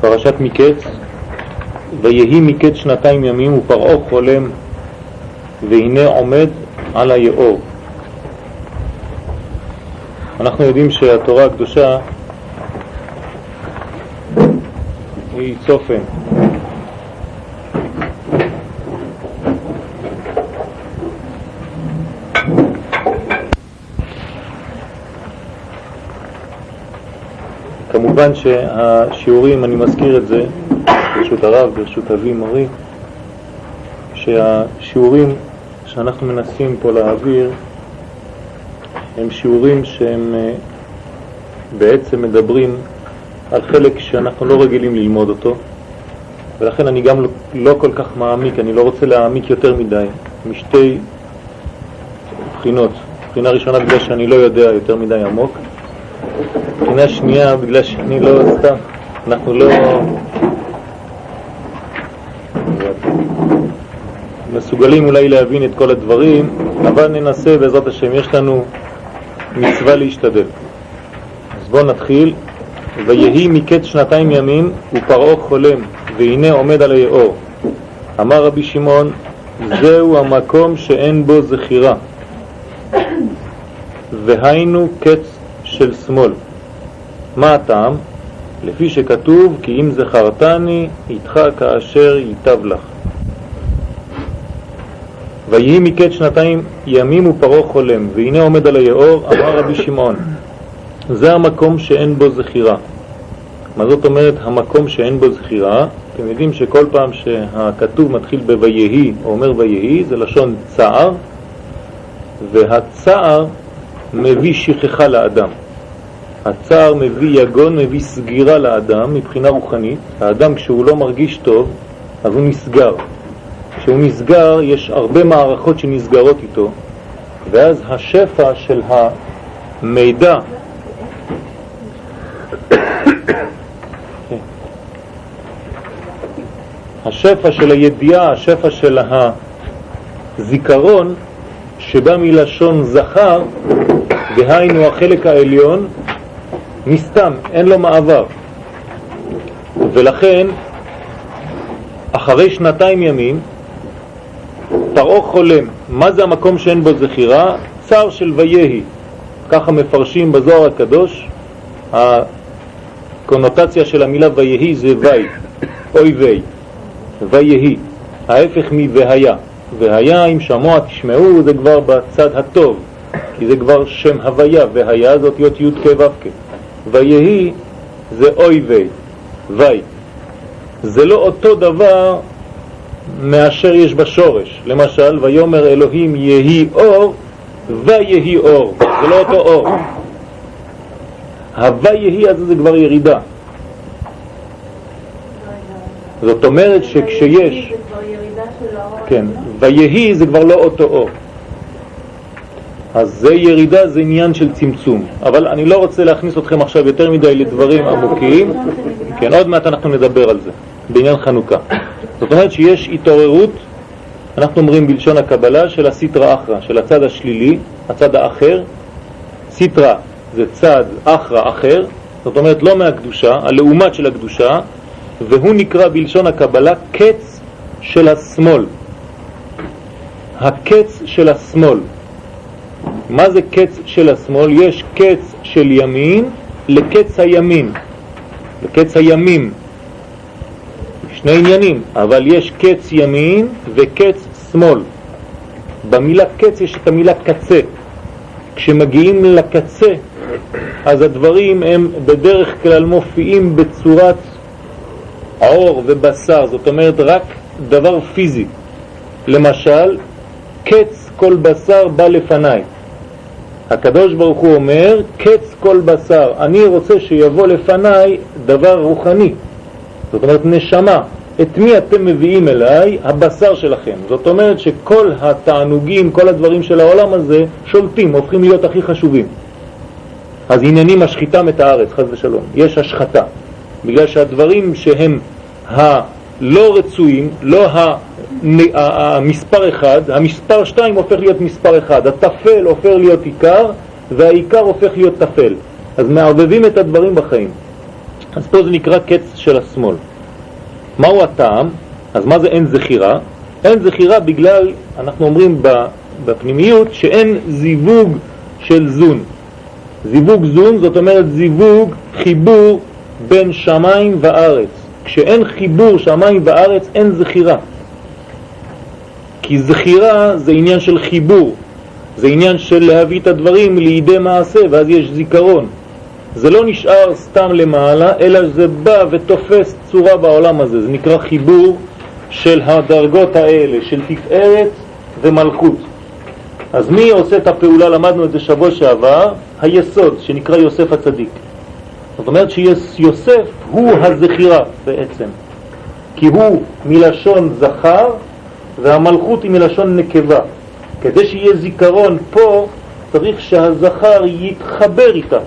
פרשת מקץ, ויהי מקץ 2 ימים ופרעה חולם והנה עומד על היאור. אנחנו יודעים שהתורה הקדושה היא צופן, כמובן שהשיעורים, אני מזכיר את זה ברשות הרב, ברשות אבי מרי, שהשיעורים שאנחנו מנסים פה להעביר הם שיעורים שהם בעצם מדברים על חלק שאנחנו לא רגילים ללמוד אותו, ולכן אני גם לא כל כך מעמיק, אני לא רוצה להעמיק יותר מדי משתי בחינות. בחינה ראשונה בגלל שאני לא יודע יותר מדי עמוק, בחינה שנייה בגלל שאני לא סתם, אנחנו לא מסוגלים אולי להבין את כל הדברים, אבל ננסה בעזרת השם, יש לנו מצווה להשתדל. אז בואו נתחיל. ויהי מקץ 2 ימים ופרעה חולם והנה עומד על היאור. אמר רבי שמעון, זהו המקום שאין בו זכירה, והיינו קץ של שמאל. מה הטעם? לפי שכתוב, כי אם זכרתני איתך כאשר ייטב לך. ויהי מקץ 2 ימים ופרעה חולם והנה עומד על היאור. אמר רבי שמעון, זה המקום שאין בו זכירה. מה זאת אומרת המקום שאין בו זכירה? אתם יודעים שכל פעם שהכתוב מתחיל בויהי או אומר ויהי, זה לשון צער, והצער מביא שכחה לאדם, הצער מביא יגון, מביא סגירה לאדם מבחינה רוחנית. האדם כשהוא לא מרגיש טוב אז הוא נסגר, כשהוא נסגר יש הרבה מערכות שנסגרות איתו, ואז השפע של המידע השפע של הידיעה, השפע של הזיכרון שבא מלשון זכר, דהיינו החלק העליון, מסתם, אין לו מעבר. ולכן אחרי 2 ימים פרעה חולם. מה זה המקום שאין בו זכירה? צער של ויהי. ככה מפרשים בזוהר הקדוש, הקונוטציה של המילה ויהי זה וי, אוי וי, ויהי, ההפך מבהיה. והיה אם שמוע תשמעו זה כבר בצד הטוב, כי זה כבר שם הוויה, והיה זאת אותיות י' כ' ו' כ'. ויהי זה אוי וי, וי. זה לא אותו דבר מאשר יש בשורש. למשל, ויאמר אלוהים יהי אור, ויהי אור, זה לא אותו אור. הויהי הזה זה כבר ירידה. זאת אומרת שכשיש, כן, ויהי זה כבר לא אותו אור, אז זה ירידה, זה עניין של צמצום. אבל אני לא רוצה להכניס אתכם עכשיו יותר מדי לדברים עמוקים, כן, עוד מעט אנחנו נדבר על זה בעניין חנוכה. זאת אומרת שיש התעוררות, אנחנו אומרים בלשון הקבלה, של הסתרה אחרא, של הצד השלילי, הצד האחר. סתרה זה צד אחרא אחר, זאת אומרת לא מהקדושה, הלעומת של הקדושה, והוא נקרא בלשון הקבלה קץ של השמאל. הקץ של השמאל. מה זה קץ של השמאל? יש קץ של ימין לקץ הימין, לקץ הימים, שני עניינים, אבל יש קץ ימין וקץ שמאל. במילה קץ יש את המילה קצה. כשמגיעים לקצה אז הדברים הם בדרך כלל מופיעים בצורת עור ובשר, זאת אומרת רק דבר פיזי. למשל, קץ כל בשר בא לפניי. הקדוש ברוך הוא אומר, קץ כל בשר, אני רוצה שיבוא לפניי דבר רוחני, זאת אומרת נשמה. את מי אתם מביאים אליי? הבשר שלכם. זאת אומרת שכל התענוגים, כל הדברים של העולם הזה שולטים, הופכים להיות הכי חשובים. אז עניינים השחיתם את הארץ, חס ושלום, יש השחתה, בגלל שהדברים שהם הלא רצויים, לא המספר 1, המספר 2 הופך להיות מספר 1, התפל הופך להיות עיקר והעיקר הופך להיות תפל. אז מערבבים את הדברים בחיים. אז פה זה נקרא קץ של השמאל. מהו הטעם? אז מה זה אין זכירה? אין זכירה בגלל, אנחנו אומרים בפנימיות, שאין זיווג של זון. זיווג זון זאת אומרת זיווג חיבור בין שמיים וארץ. כשאין חיבור שמיים וארץ אין זכירה. כי זכירה זה עניין של חיבור, זה עניין של להביא את הדברים לידי מעשה ואז יש זיכרון. זה לא נשאר סתם למעלה, אלא זה בא ותופס צורה בעולם הזה. זה נקרא חיבור של הדרגות האלה, של תפארת ומלכות. אז מי עושה את הפעולה? למדנו את זה שבוע שעבר, היסוד שנקרא יוסף הצדיק. זאת אומרת שיוסף הוא הזכירה בעצם, כי הוא מלשון זכר והמלכות היא מלשון נקבה. כדי שיהיה זיכרון פה צריך שהזכר יתחבר איתה,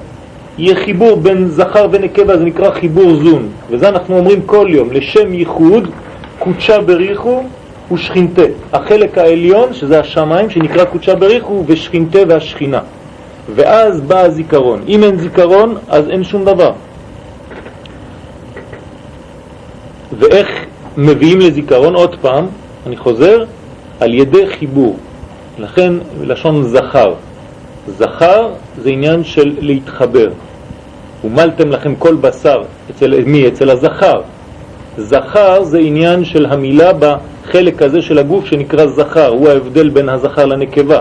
יהיה חיבור בין זכר ונקבה, זה נקרא חיבור זון. וזה אנחנו אומרים כל יום, לשם ייחוד קודשה בריחו ושכינתה. החלק העליון שזה השמיים שנקרא קודשה בריחו ושכינתה והשכינה, ואז בא הזיכרון. אם אין זיכרון אז אין שום דבר. ואיך מביאים לזיכרון? עוד פעם אני חוזר, על ידי חיבור. לכן לשון זכר, זכר זה עניין של להתחבר. ומלתם לכם כל בשר, אצל מי? אצל הזכר. זכר זה עניין של המילה בחלק הזה של הגוף שנקרא זכר, הוא ההבדל בין הזכר לנקבה.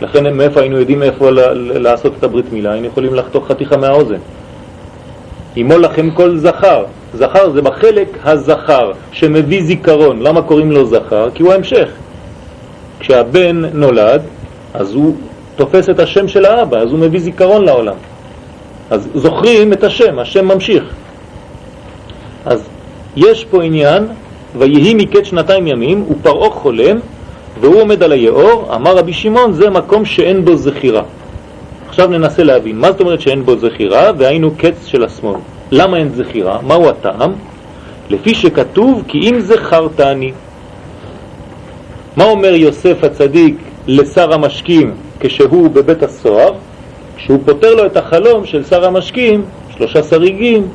לכן מאיפה היינו יודעים איפה לעשות את הברית מילה? היינו יכולים לחתוך חתיכה מהאוזן. אימו לכם כל זכר, זכר זה בחלק הזכר שמביא זיכרון. למה קוראים לו זכר? כי הוא ההמשך. כשהבן נולד אז הוא תופס את השם של האבא, אז הוא מביא זיכרון לעולם, אז זוכרים את השם, השם ממשיך. אז יש פה עניין, ויהי מקץ 2 ימים ופרעה חולם והוא עומד על היאור, אמר רבי שמעון זה מקום שאין בו זכירה. עכשיו ננסה להבין מה זאת אומרת שאין בו זכירה, והיינו קץ של השמאל. למה אין זכירה? מהו הטעם? לפי שכתוב כי אם זכרת אני. מה אומר יוסף הצדיק לשר המשקים כשהוא בבית הסוהר? כשהוא פותר לו את החלום של שר המשקים, 3 שריגים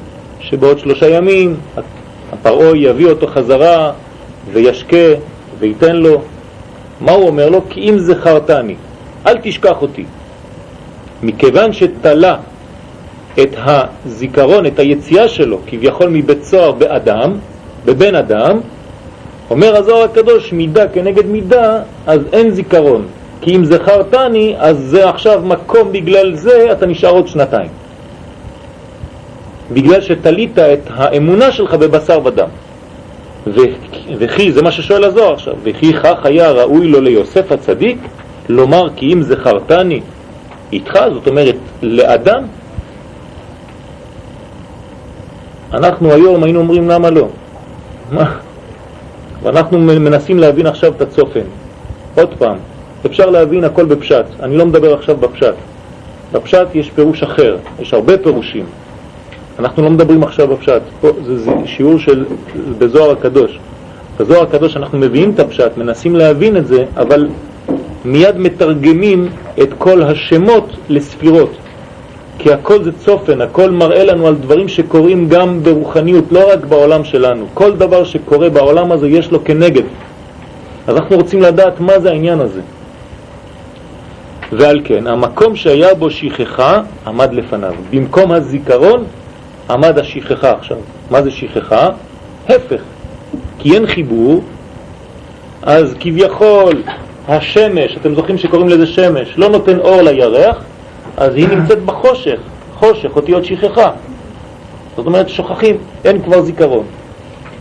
שבעוד 3 ימים הפרעה יביא אותו חזרה וישקה ויתן לו. מה הוא אומר לו? כי אם זכרתני, אל תשכח אותי. מכיוון שתלה את הזיכרון, את היציאה שלו כביכול מבית סוהר באדם, בבן אדם, אומר הזוהר הקדוש מידה כנגד מידה, אז אין זיכרון. כי אם זכרתני אז זה עכשיו מקום, בגלל זה אתה נשאר עוד 2 שנתיים, בגלל שתלית את האמונה שלך בבשר ודם. וכי, זה מה ששואל הזוהר עכשיו, וכי כך היה ראוי לו ליוסף הצדיק לומר כי אם זכרתני איתך, זאת אומרת לאדם. אנחנו היום היינו אומרים למה לא, מה? ואנחנו מנסים להבין עכשיו את הצופן. עוד פעם, אפשר להבין הכל בפשט, אני לא מדבר עכשיו בפשט. בפשט יש פירוש אחר, יש הרבה פירושים. אנחנו לא מדברים עכשיו בפשט, פה זה שיעור של בזוהר הקדוש. בזוהר הקדוש אנחנו מביאים את הפשט, מנסים להבין את זה, אבל מיד מתרגמים את כל השמות לספירות. כי הכל זה צופן, הכל מראה לנו על דברים שקורים גם ברוחניות, לא רק בעולם שלנו. כל דבר שקורה בעולם הזה יש לו כנגד. אז אנחנו רוצים לדעת מה זה העניין הזה. ועל כן, המקום שהיה בו שכחה עמד לפניו. במקום הזיכרון עמד השכחה עכשיו. מה זה שכחה? הפך. כי אין חיבור, אז כביכול השמש, אתם זוכרים שקוראים לזה שמש, לא נותן אור לירח, אז היא נמצאת בחושך, חושך, אותיות שכחה. זאת אומרת שוכחים, אין כבר זיכרון.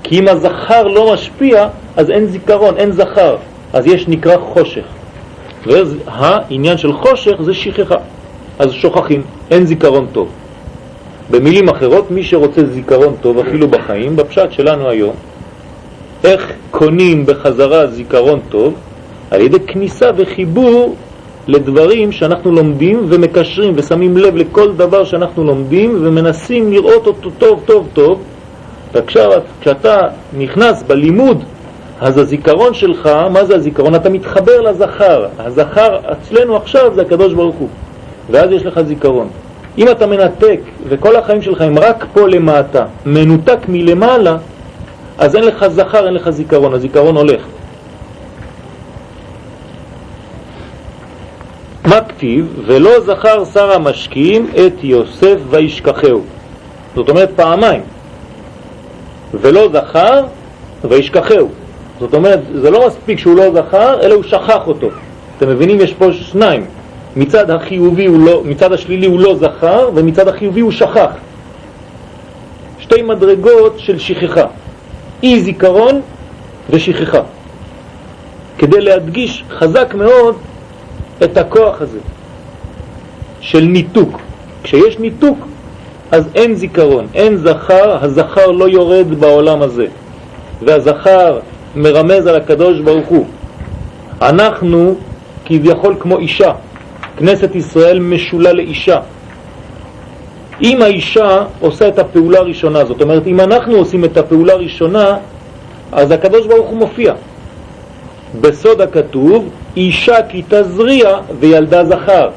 כי אם הזכר לא משפיע, אז אין זיכרון, אין זכר, אז יש נקרא חושך. והעניין של חושך זה שכחה, אז שוכחים, אין זיכרון טוב. במילים אחרות, מי שרוצה זיכרון טוב, אפילו בחיים, בפשט שלנו היום, איך קונים בחזרה זיכרון טוב? על ידי כניסה וחיבור לדברים שאנחנו לומדים ומקשרים ושמים לב לכל דבר שאנחנו לומדים ומנסים לראות אותו טוב טוב טוב. וכשאתה נכנס בלימוד, אז הזיכרון שלך, מה זה הזיכרון? אתה מתחבר לזכר. הזכר אצלנו עכשיו זה הקדוש ברוך הוא, ואז יש לך זיכרון. אם אתה מנתק וכל החיים שלך הם רק פה למטה, מנותק מלמעלה, אז אין לך זכר, אין לך זיכרון, הזיכרון הולך. מה כתיב? ולא זכר שר המשקיעים את יוסף וישכחהו. זאת אומרת פעמיים. ולא זכר וישכחהו. זאת אומרת, זה לא מספיק שהוא לא זכר, אלא הוא שכח אותו. אתם מבינים? יש פה שניים. מצד החיובי הוא לא, מצד השלילי הוא לא זכר, ומצד החיובי הוא שכח. שתי מדרגות של שכחה. אי זיכרון ושכחה. כדי להדגיש חזק מאוד את הכוח הזה של ניתוק. כשיש ניתוק אז אין זיכרון, אין זכר, הזכר לא יורד בעולם הזה, והזכר מרמז על הקדוש ברוך הוא. אנחנו כביכול כמו אישה, כנסת ישראל משולה לאישה. אם האישה עושה את הפעולה הראשונה, זאת אומרת אם אנחנו עושים את הפעולה הראשונה, אז הקדוש ברוך הוא מופיע. בסוד הכתוב, אישה כי תזריע וילדה זכר.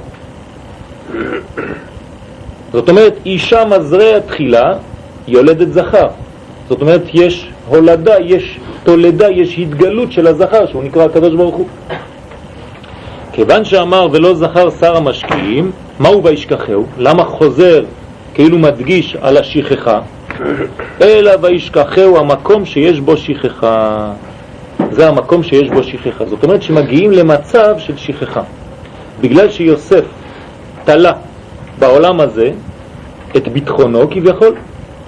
זאת אומרת, אישה מזרע תחילה, יולדת זכר. זאת אומרת, יש הולדה, יש תולדה, יש התגלות של הזכר, שהוא נקרא הקדוש ברוך הוא. כיוון שאמר ולא זכר שר המשקיעים, מהו וישכחהו? למה חוזר כאילו מדגיש על השכחה? אלא וישכחהו המקום שיש בו שכחה. זה המקום שיש בו שכחה. זאת אומרת שמגיעים למצב של שכחה. בגלל שיוסף תלה בעולם הזה את ביטחונו כביכול,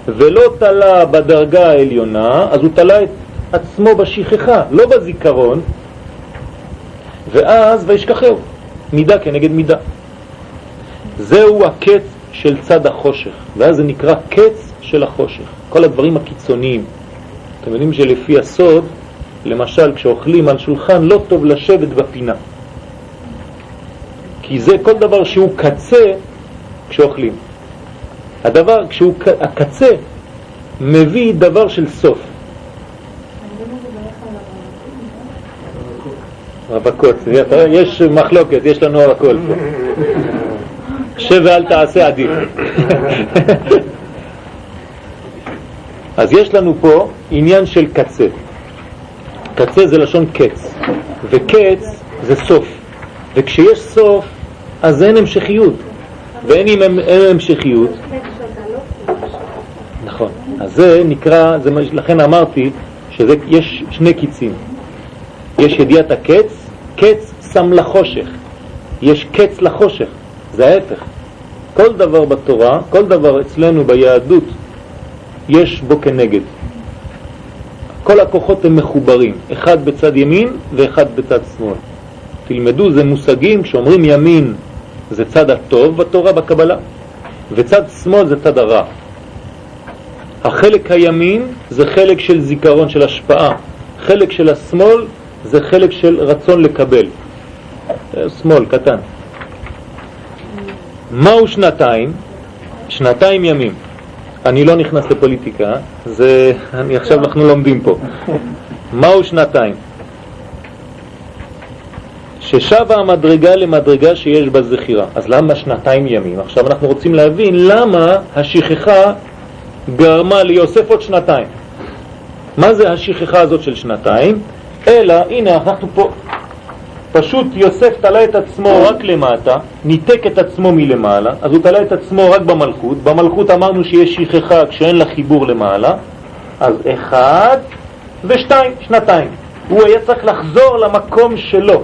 ולא תלה בדרגה העליונה, אז הוא תלה את עצמו בשכחה, לא בזיכרון, ואז וישכחהו, מידה כנגד מידה. זהו הקץ של צד החושך, ואז זה נקרא קץ של החושך. כל הדברים הקיצוניים. אתם יודעים שלפי הסוד, למשל כשאוכלים על שולחן לא טוב לשבת בפינה, כי זה כל דבר שהוא קצה. כשאוכלים הדבר, כשהוא הקצה, מביא דבר של סוף. רווקות, יש מחלוקת, יש לנו על הכל פה. שב ואל תעשה עדיף. אז יש לנו פה עניין של קצה. קצה זה לשון קץ, וקץ זה סוף, וכשיש סוף אז אין המשכיות, ואין אם אין המשכיות. נכון, אז זה נקרא, זה לכן אמרתי שיש שני קיצים. יש ידיעת הקץ, קץ שם לחושך, יש קץ לחושך, זה ההפך. כל דבר בתורה, כל דבר אצלנו ביהדות, יש בו כנגד. כל הכוחות הם מחוברים, אחד בצד ימין ואחד בצד שמאל. תלמדו, זה מושגים. כשאומרים ימין זה צד הטוב בתורה, בקבלה, וצד שמאל זה צד הרע. החלק הימין זה חלק של זיכרון, של השפעה. חלק של השמאל זה חלק של רצון לקבל. שמאל קטן. מהו שנתיים? שנתיים ימים. אני לא נכנס לפוליטיקה, זה, אני עכשיו אנחנו לומדים פה. מהו שנתיים? ששווה המדרגה למדרגה שיש בה זכירה. אז למה שנתיים ימים? עכשיו אנחנו רוצים להבין למה השכחה גרמה ליוסף עוד שנתיים. מה זה השכחה הזאת של שנתיים? אלא, הנה אנחנו פה, פשוט יוסף תלה את עצמו רק למטה, ניתק את עצמו מלמעלה, אז הוא תלה את עצמו רק במלכות. במלכות אמרנו שיש שכחה כשאין לה חיבור למעלה, אז 1 ו2, שנתיים. הוא היה צריך לחזור למקום שלו,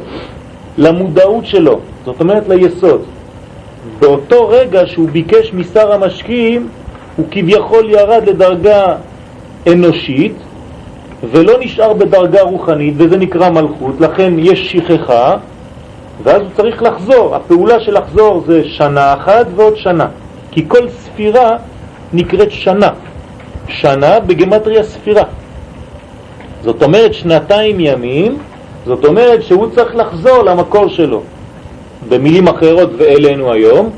למודעות שלו, זאת אומרת ליסוד. באותו רגע שהוא ביקש משר המשקיעים, הוא כביכול ירד לדרגה אנושית, ולא נשאר בדרגה רוחנית, וזה נקרא מלכות, לכן יש שכחה, ואז הוא צריך לחזור. הפעולה של לחזור זה 1 שנה ועוד 1 שנה, כי כל ספירה נקראת 1 שנה. 1 שנה בגמטריה ספירה. זאת אומרת 2 ימים, זאת אומרת שהוא צריך לחזור למקור שלו. במילים אחרות ואלינו היום,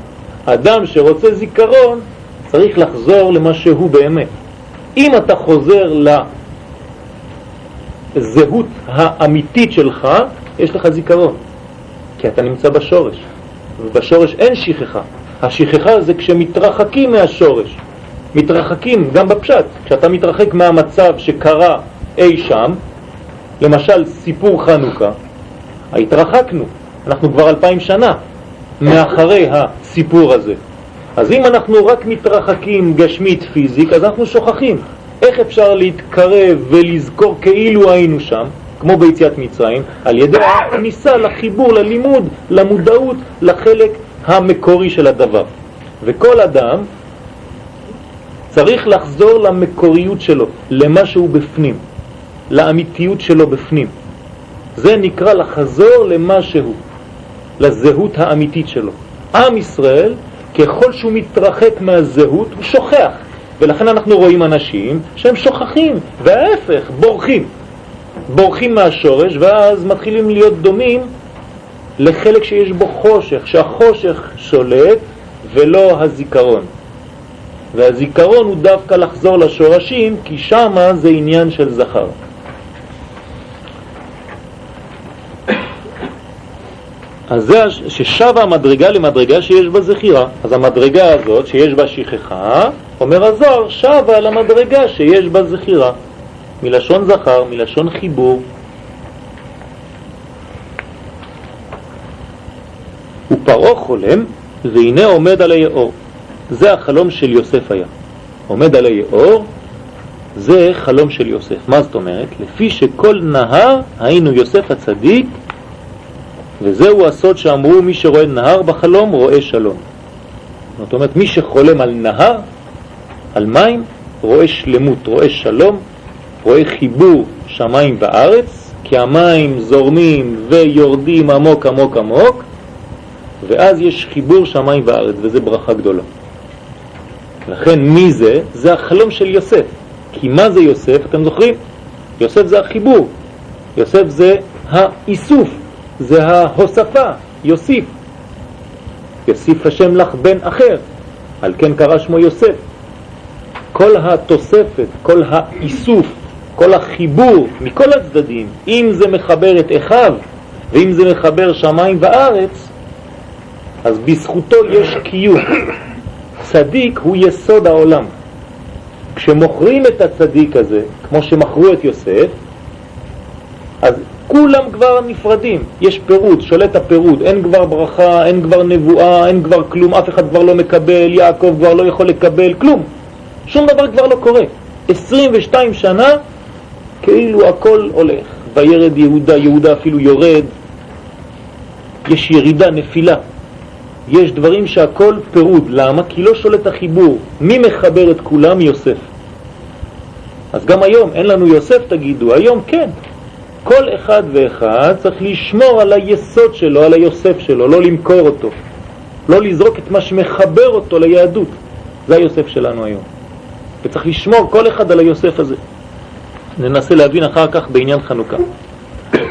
אדם שרוצה זיכרון צריך לחזור למה שהוא באמת. אם אתה חוזר לזהות האמיתית שלך, יש לך זיכרון, כי אתה נמצא בשורש, ובשורש אין שכחה. השכחה זה כשמתרחקים מהשורש, מתרחקים גם בפשט, כשאתה מתרחק מהמצב שקרה אי שם, למשל סיפור חנוכה, התרחקנו, אנחנו כבר 2000 שנה מאחרי הסיפור הזה. אז אם אנחנו רק מתרחקים גשמית פיזיק, אז אנחנו שוכחים. איך אפשר להתקרב ולזכור כאילו היינו שם, כמו ביציאת מצרים, על ידי הכניסה לחיבור, ללימוד, למודעות, לחלק המקורי של הדבר. וכל אדם צריך לחזור למקוריות שלו, למה שהוא בפנים, לאמיתיות שלו בפנים. זה נקרא לחזור למה שהוא, לזהות האמיתית שלו. עם ישראל, ככל שהוא מתרחק מהזהות, הוא שוכח. ולכן אנחנו רואים אנשים שהם שוכחים, וההפך, בורחים. בורחים מהשורש, ואז מתחילים להיות דומים לחלק שיש בו חושך, שהחושך שולט ולא הזיכרון. והזיכרון הוא דווקא לחזור לשורשים, כי שם זה עניין של זכר. אז זה ששווה המדרגה למדרגה שיש בה זכירה. אז המדרגה הזאת שיש בה שכחה, אומר הזוהר, שווה למדרגה שיש בה זכירה. מלשון זכר, מלשון חיבור. ופרעה חולם, והנה עומד על היאור. זה החלום של יוסף היה. עומד על היאור, זה חלום של יוסף. מה זאת אומרת? לפי שכל נהר היינו יוסף הצדיק, וזהו הסוד שאמרו מי שרואה נהר בחלום רואה שלום. זאת אומרת, מי שחולם על נהר, על מים, רואה שלמות, רואה שלום, רואה חיבור שמיים וארץ, כי המים זורמים ויורדים עמוק עמוק עמוק, ואז יש חיבור שמיים וארץ, וזה ברכה גדולה. לכן מי זה? זה החלום של יוסף. כי מה זה יוסף? אתם זוכרים? יוסף זה החיבור, יוסף זה האיסוף, זה ההוספה, יוסיף. יוסיף השם לך בן אחר, על כן קרא שמו יוסף. כל התוספת, כל האיסוף, כל החיבור מכל הצדדים, אם זה מחבר את אחיו, ואם זה מחבר שמיים וארץ, אז בזכותו יש קיום. צדיק הוא יסוד העולם. כשמוכרים את הצדיק הזה, כמו שמכרו את יוסף, אז כולם כבר נפרדים. יש פירוד, שולט הפירוד, אין כבר ברכה, אין כבר נבואה, אין כבר כלום, אף אחד כבר לא מקבל, יעקב כבר לא יכול לקבל, כלום. שום דבר כבר לא קורה. 22 שנה כאילו הכל הולך. וירד יהודה, יהודה אפילו יורד. יש ירידה, נפילה. יש דברים שהכל פירוד. למה? כי לא שולט החיבור. מי מחבר את כולם? יוסף. אז גם היום אין לנו יוסף, תגידו. היום כן. כל אחד ואחד צריך לשמור על היסוד שלו, על היוסף שלו, לא למכור אותו, לא לזרוק את מה שמחבר אותו ליהדות. זה היוסף שלנו היום. וצריך לשמור כל אחד על היוסף הזה. ננסה להבין אחר כך בעניין חנוכה.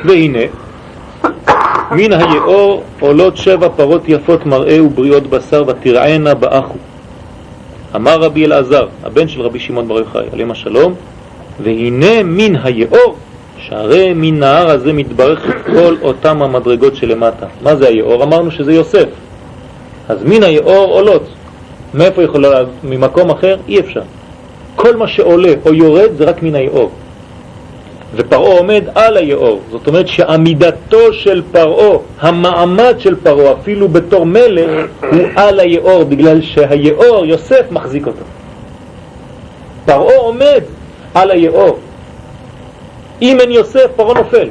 והנה, מן היאור עולות 7 פרות יפות מראה ובריאות בשר ותרענה באחו. אמר רבי אלעזר, הבן של רבי שמעון בר יוחאי, עליהם השלום, והנה מן היאור, שהרי מן נהר הזה מתברך כל אותם המדרגות שלמטה. מה זה היאור? אמרנו שזה יוסף. אז מן היאור עולות. מאיפה יכולה? ממקום אחר? אי אפשר. כל מה שעולה או יורד זה רק מן היאור. ופרעה עומד על היאור. זאת אומרת שעמידתו של פרעה, המעמד של פרעה, אפילו בתור מלך, הוא על היאור, בגלל שהיאור, יוסף, מחזיק אותו. פרעה עומד על היאור. אם אין יוסף, פרעה נופל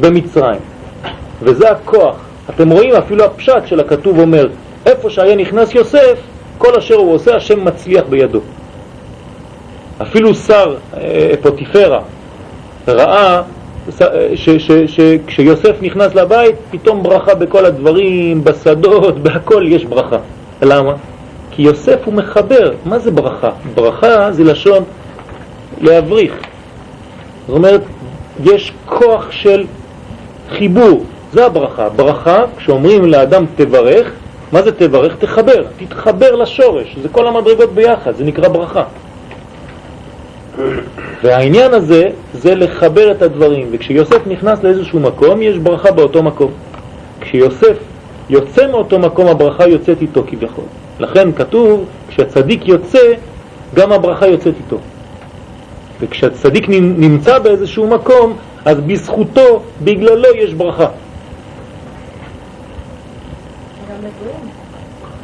במצרים. וזה הכוח. אתם רואים אפילו הפשט של הכתוב אומר, איפה שהיה נכנס יוסף, כל אשר הוא עושה, השם מצליח בידו. אפילו שר פוטיפרה ראה שכשיוסף נכנס לבית, פתאום ברכה בכל הדברים, בשדות, בהכל יש ברכה. למה? כי יוסף הוא מחבר. מה זה ברכה? ברכה זה לשון להבריך. זאת אומרת, יש כוח של חיבור. זה הברכה. ברכה, כשאומרים לאדם תברך, מה זה תברך? תחבר, תתחבר לשורש. זה כל המדרגות ביחד, זה נקרא ברכה. והעניין הזה זה לחבר את הדברים. וכשיוסף נכנס לאיזשהו מקום, יש ברכה באותו מקום. כשיוסף יוצא מאותו מקום, הברכה יוצאת איתו כביכול. לכן כתוב, כשהצדיק יוצא, גם הברכה יוצאת איתו. וכשהצדיק נמצא באיזשהו מקום, אז בזכותו, בגללו יש ברכה.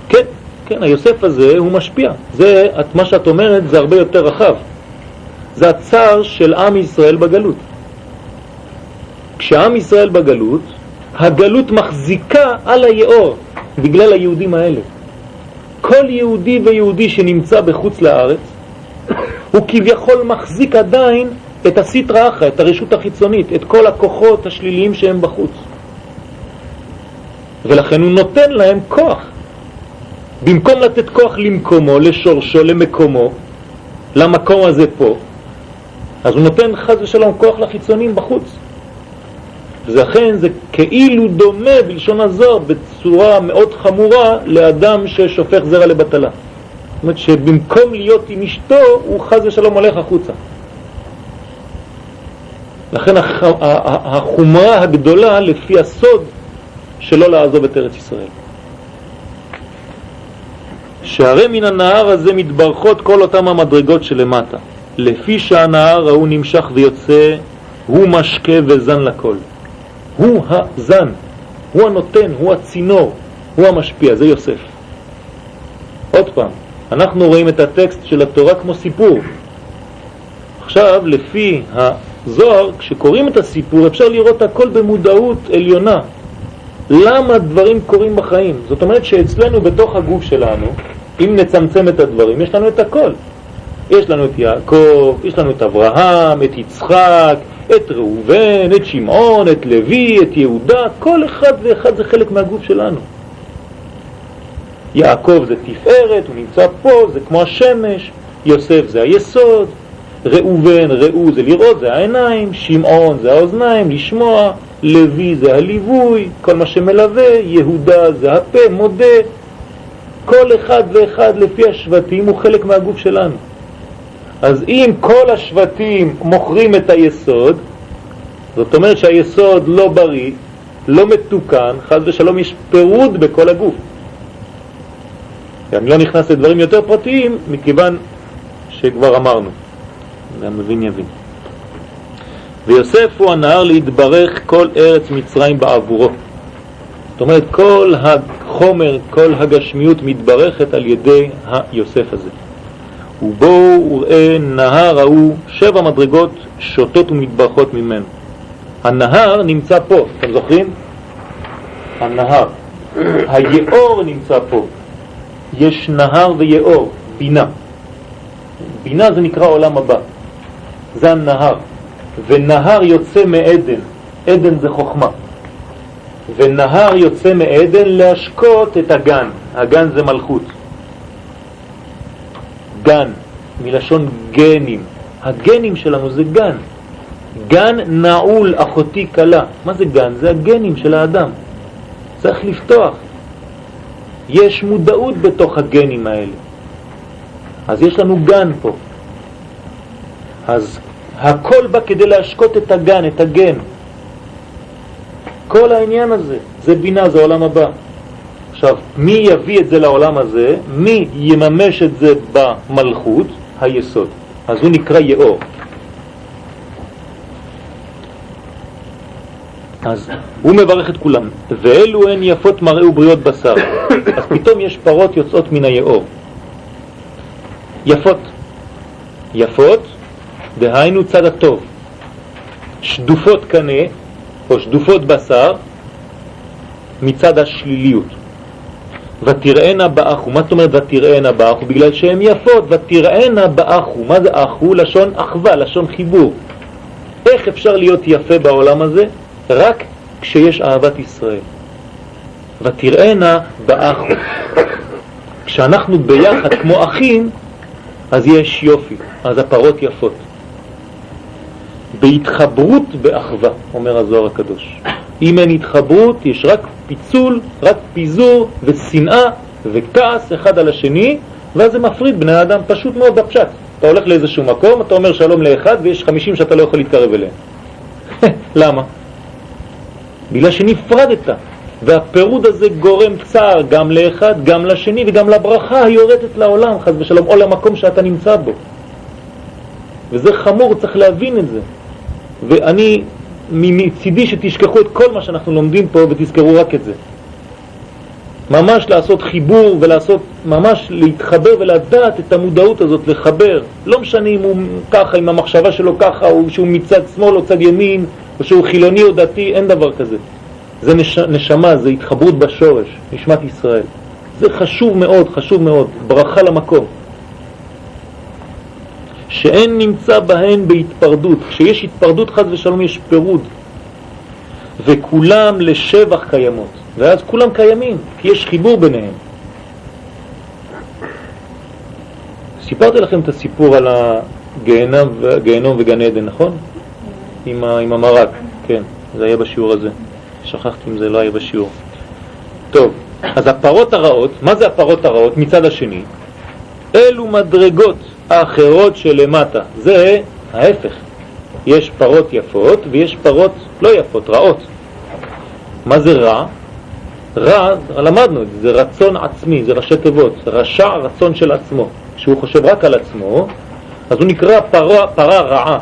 כן, כן, היוסף הזה הוא משפיע. זה, מה שאת אומרת, זה הרבה יותר רחב. זה הצער של עם ישראל בגלות. כשעם ישראל בגלות, הגלות מחזיקה על היאור בגלל היהודים האלה. כל יהודי ויהודי שנמצא בחוץ לארץ, הוא כביכול מחזיק עדיין את הסתרה אחת, את הרשות החיצונית, את כל הכוחות השליליים שהם בחוץ. ולכן הוא נותן להם כוח. במקום לתת כוח למקומו, לשורשו, למקומו, למקום הזה פה, אז הוא נותן חז ושלום כוח לחיצונים בחוץ. ולכן זה כאילו דומה בלשון הזוהר בצורה מאוד חמורה לאדם ששופך זרע לבטלה. זאת אומרת שבמקום להיות עם אשתו הוא חז ושלום הולך החוצה. לכן החומרה הגדולה לפי הסוד שלא לעזוב את ארץ ישראל. שהרי מן הנהר הזה מתברכות כל אותם המדרגות שלמטה. לפי שהנהר ההוא נמשך ויוצא, הוא משקה וזן לכל. הוא הזן, הוא הנותן, הוא הצינור, הוא המשפיע, זה יוסף. עוד פעם, אנחנו רואים את הטקסט של התורה כמו סיפור. עכשיו, לפי הזוהר, כשקוראים את הסיפור, אפשר לראות הכל במודעות עליונה. למה דברים קורים בחיים? זאת אומרת שאצלנו בתוך הגוף שלנו, אם נצמצם את הדברים, יש לנו את הכל. יש לנו את יעקב, יש לנו את אברהם, את יצחק, את ראובן, את שמעון, את לוי, את יהודה, כל אחד ואחד זה חלק מהגוף שלנו. יעקב זה תפארת, הוא נמצא פה, זה כמו השמש, יוסף זה היסוד, ראובן, ראו זה לראות, זה העיניים, שמעון זה האוזניים, לשמוע, לוי זה הליווי, כל מה שמלווה, יהודה זה הפה, מודה, כל אחד ואחד לפי השבטים הוא חלק מהגוף שלנו. אז אם כל השבטים מוכרים את היסוד, זאת אומרת שהיסוד לא בריא, לא מתוקן, חז ושלום יש פירוד בכל הגוף. אני לא נכנס לדברים יותר פרטיים, מכיוון שכבר אמרנו. והמבין יבין. ויוסף הוא הנהר להתברך כל ארץ מצרים בעבורו. זאת אומרת, כל החומר, כל הגשמיות מתברכת על ידי היוסף הזה. ובואו וראה נהר ההוא, 7 מדרגות שוטות ומתברכות ממנו. הנהר נמצא פה, אתם זוכרים? הנהר. היאור נמצא פה. יש נהר ויאור, בינה. בינה זה נקרא עולם הבא. זה הנהר. ונהר יוצא מעדן, עדן זה חוכמה. ונהר יוצא מעדן להשקות את הגן, הגן זה מלכות. גן, מלשון גנים, הגנים שלנו זה גן. גן נעול, אחותי קלה. מה זה גן? זה הגנים של האדם. צריך לפתוח. יש מודעות בתוך הגנים האלה. אז יש לנו גן פה. אז הכל בא כדי להשקות את הגן, את הגן. כל העניין הזה, זה בינה, זה עולם הבא. עכשיו, מי יביא את זה לעולם הזה? מי יממש את זה במלכות? היסוד. אז הוא נקרא יאור. אז הוא מברך את כולם. ואלו הן יפות מראה ובריאות בשר. אז פתאום יש פרות יוצאות מן היאור. יפות. יפות, דהיינו צד הטוב. שדופות קנה, או שדופות בשר, מצד השליליות. ותראינה באחו, מה זאת אומרת ותראינה באחו? בגלל שהן יפות, ותראינה באחו, מה זה אחו? לשון אחווה, לשון חיבור. איך אפשר להיות יפה בעולם הזה? רק כשיש אהבת ישראל. ותראינה באחו. כשאנחנו ביחד כמו אחים, אז יש יופי, אז הפרות יפות. בהתחברות באחווה, אומר הזוהר הקדוש. אם אין התחברות, יש רק פיצול, רק פיזור ושנאה וכעס אחד על השני, ואז זה מפריד בני האדם פשוט מאוד בפשט. אתה הולך לאיזשהו מקום, אתה אומר שלום לאחד, ויש 50 שאתה לא יכול להתקרב אליהם. למה? בגלל שנפרדת, והפירוד הזה גורם צער גם לאחד, גם לשני וגם לברכה היורדת לעולם, חס ושלום, או למקום שאתה נמצא בו. וזה חמור, צריך להבין את זה. ואני מצידי שתשכחו את כל מה שאנחנו לומדים פה ותזכרו רק את זה. ממש לעשות חיבור ולעשות, ממש להתחבר ולדעת את המודעות הזאת, לחבר. לא משנה אם הוא ככה, אם המחשבה שלו ככה, או שהוא מצד שמאל או צד ימין, או שהוא חילוני או דתי, אין דבר כזה. זה נשמה, זה התחברות בשורש, נשמת ישראל. זה חשוב מאוד, חשוב מאוד, ברכה למקום. שאין נמצא בהן בהתפרדות, כשיש התפרדות חס ושלום יש פירוד. וכולם לשבח קיימות, ואז כולם קיימים, כי יש חיבור ביניהם. סיפרתי לכם את הסיפור על הגהנום וגן עדן, נכון? עם המרק, כן, זה היה בשיעור הזה. שכחתי אם זה לא היה בשיעור. טוב, אז הפרות הרעות, מה זה הפרות הרעות? מצד השני, אלו מדרגות האחרות שלמטה, זה ההפך. יש פרות יפות ויש פרות לא יפות, רעות. מה זה רע? רע, למדנו את זה, זה רצון עצמי, זה ראשי תיבות, רשע רצון של עצמו. כשהוא חושב רק על עצמו, אז הוא נקרא פרה רעה.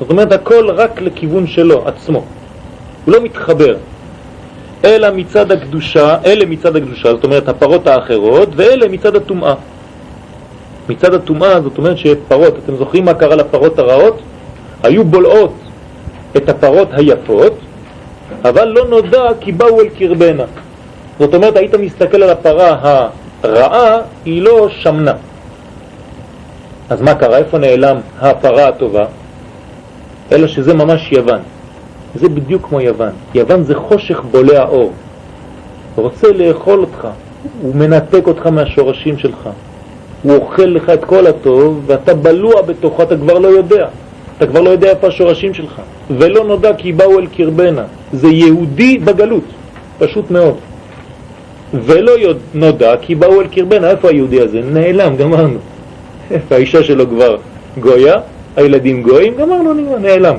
זאת אומרת, הכל רק לכיוון שלו, עצמו. הוא לא מתחבר. אלא מצד הקדושה, אלה מצד הקדושה, זאת אומרת הפרות האחרות, ואלה מצד התומעה. מצד התומעה, זאת אומרת שפרות, אתם זוכרים מה קרה לפרות הרעות? היו בולעות את הפרות היפות, אבל לא נודע כי באו אל קרבנה. זאת אומרת, היית מסתכל על הפרה הרעה, היא לא שמנה. אז מה קרה? איפה נעלם הפרה הטובה? אלא שזה ממש יוון. זה בדיוק כמו יוון. יוון זה חושך בולע אור. הוא רוצה לאכול אותך, הוא מנתק אותך מהשורשים שלך. הוא אוכל לך את כל הטוב, ואתה בלוע בתוך, אתה כבר לא יודע. אתה כבר לא יודע איפה השורשים שלך. ולא נודע כי באו אל קרבנה. זה יהודי בגלות, פשוט מאוד. ולא נודע כי באו אל קרבנה. איפה היהודי הזה? נעלם, גמרנו. איפה האישה שלו כבר גויה, הילדים גויים, גמרנו, נעלם.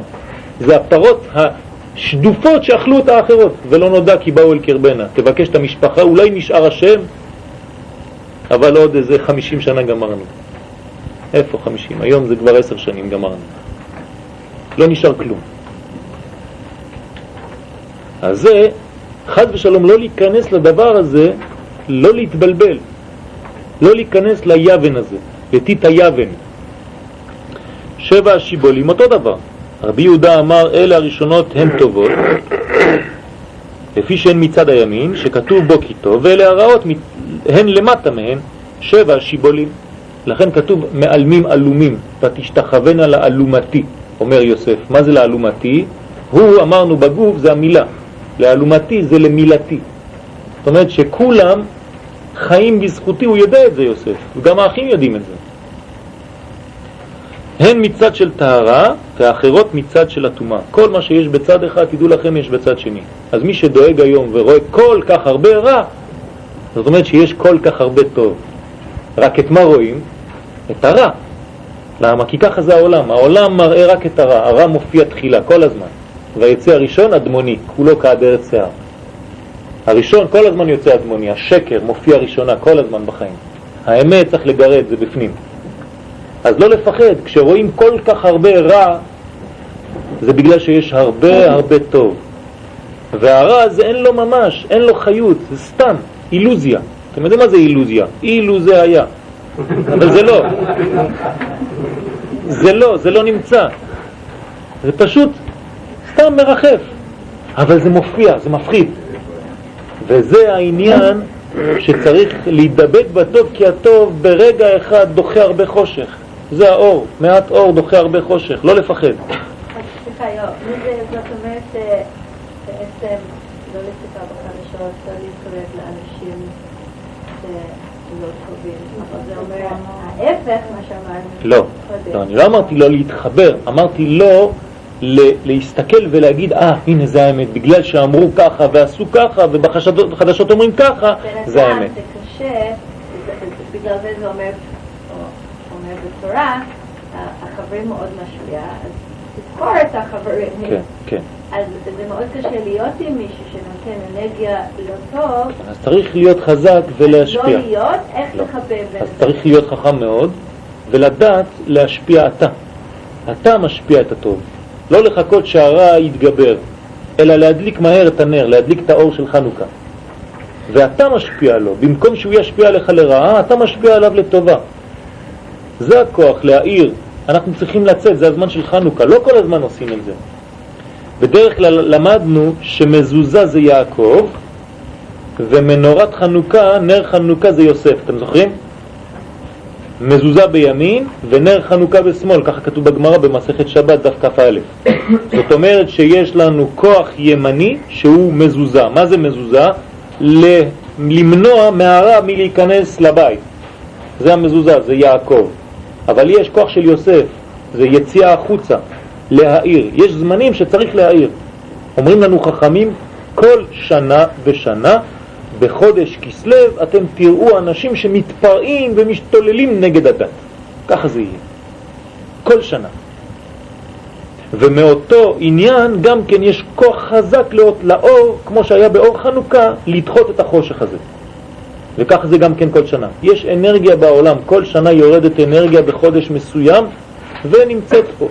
זה הפרות השדופות שאכלו את האחרות, ולא נודע כי באו אל קרבנה. תבקש את המשפחה, אולי נשאר השם, אבל עוד איזה 50 שנה גמרנו. איפה 50? היום זה כבר 10 שנים גמרנו. לא נשאר כלום. אז זה, חד ושלום, לא להיכנס לדבר הזה, לא להתבלבל, לא להיכנס ליוון הזה, לתית היוון. שבע השיבולים, אותו דבר. רבי יהודה אמר, אלה הראשונות הן טובות, לפי שהן מצד הימין, שכתוב בו כי טוב, ואלה הרעות הן למטה מהן, שבע השיבולים. לכן כתוב מאלמים אלומים, ותשתחוונה לאלומתי, אומר יוסף. מה זה לאלומתי? הוא, אמרנו בגוף, זה המילה. לאלומתי זה למילתי. זאת אומרת שכולם חיים בזכותי, הוא יודע את זה יוסף, וגם האחים יודעים את זה. הן מצד של טהרה והאחרות מצד של התומה. כל מה שיש בצד אחד, תדעו לכם, יש בצד שני. אז מי שדואג היום ורואה כל כך הרבה רע, זאת אומרת שיש כל כך הרבה טוב. רק את מה רואים? את הרע. למה? כי ככה זה העולם. העולם מראה רק את הרע. הרע מופיע תחילה כל הזמן. והיצא הראשון אדמוני, כולו כעדרת שיער. הראשון כל הזמן יוצא אדמוני. השקר מופיע ראשונה כל הזמן בחיים. האמת צריך לגרד, זה בפנים. אז לא לפחד, כשרואים כל כך הרבה רע, זה בגלל שיש הרבה הרבה טוב. והרע הזה אין לו ממש, אין לו חיות, זה סתם, אילוזיה. אתם יודעים מה זה אילוזיה? אילו זה היה. אבל זה לא. זה לא נמצא. זה פשוט סתם מרחף. אבל זה מופיע, זה מפחיד. וזה העניין שצריך להידבק בטוב, כי הטוב ברגע אחד דוחה הרבה חושך. זה האור, מעט אור דוחה הרבה חושך, לא לפחד. אז סליחה, יו, זאת אומרת, בעצם לא לספר בחדשות, לא להתקרב לאנשים שלא טובים, אבל זה אומר ההפך מה שאמרנו. לא, לא, אני לא אמרתי לא להתחבר, אמרתי לא להסתכל ולהגיד, הנה זה האמת, בגלל שאמרו ככה ועשו ככה ובחדשות אומרים ככה, זה האמת. זה קשה, בגלל זה זה אומר, אומר בתורה, החברים מאוד משפיע, אז תזכור את החברים. כן, כן. אז זה מאוד קשה להיות עם מישהו שנותן אנרגיה לא טוב. אז צריך להיות חזק ולהשפיע. לא להיות, איך לחבב. אז צריך להיות חכם מאוד ולדעת להשפיע אתה. אתה משפיע את הטוב. לא לחכות שהרע יתגבר, אלא להדליק מהר את הנר, להדליק את האור של חנוכה. ואתה משפיע לו. במקום שהוא ישפיע עליך לרעה, אתה משפיע עליו לטובה. זה הכוח להאיר. אנחנו צריכים לצאת, זה הזמן של חנוכה. לא כל הזמן עושים את זה. בדרך כלל למדנו שמזוזה זה יעקב ומנורת חנוכה, נר חנוכה זה יוסף. אתם זוכרים? מזוזה בימין ונר חנוכה בשמאל, ככה כתוב בגמרא במסכת שבת דף כ"א. זאת אומרת שיש לנו כוח ימני שהוא מזוזה. מה זה מזוזה? למנוע מהרע מלהיכנס לבית. זה המזוזה, זה יעקב. אבל יש כוח של יוסף, זה יציאה החוצה. להאיר. יש זמנים שצריך להאיר. אומרים לנו חכמים, כל שנה ושנה, בחודש כסלב, אתם תראו אנשים שמתפרעים ומשתוללים נגד הדת. ככה זה יהיה. כל שנה. ומאותו עניין גם כן יש כוח חזק לאור, כמו שהיה באור חנוכה, לדחות את החושך הזה. וכך זה גם כן כל שנה. יש אנרגיה בעולם, כל שנה יורדת אנרגיה בחודש מסוים, ונמצאת פה.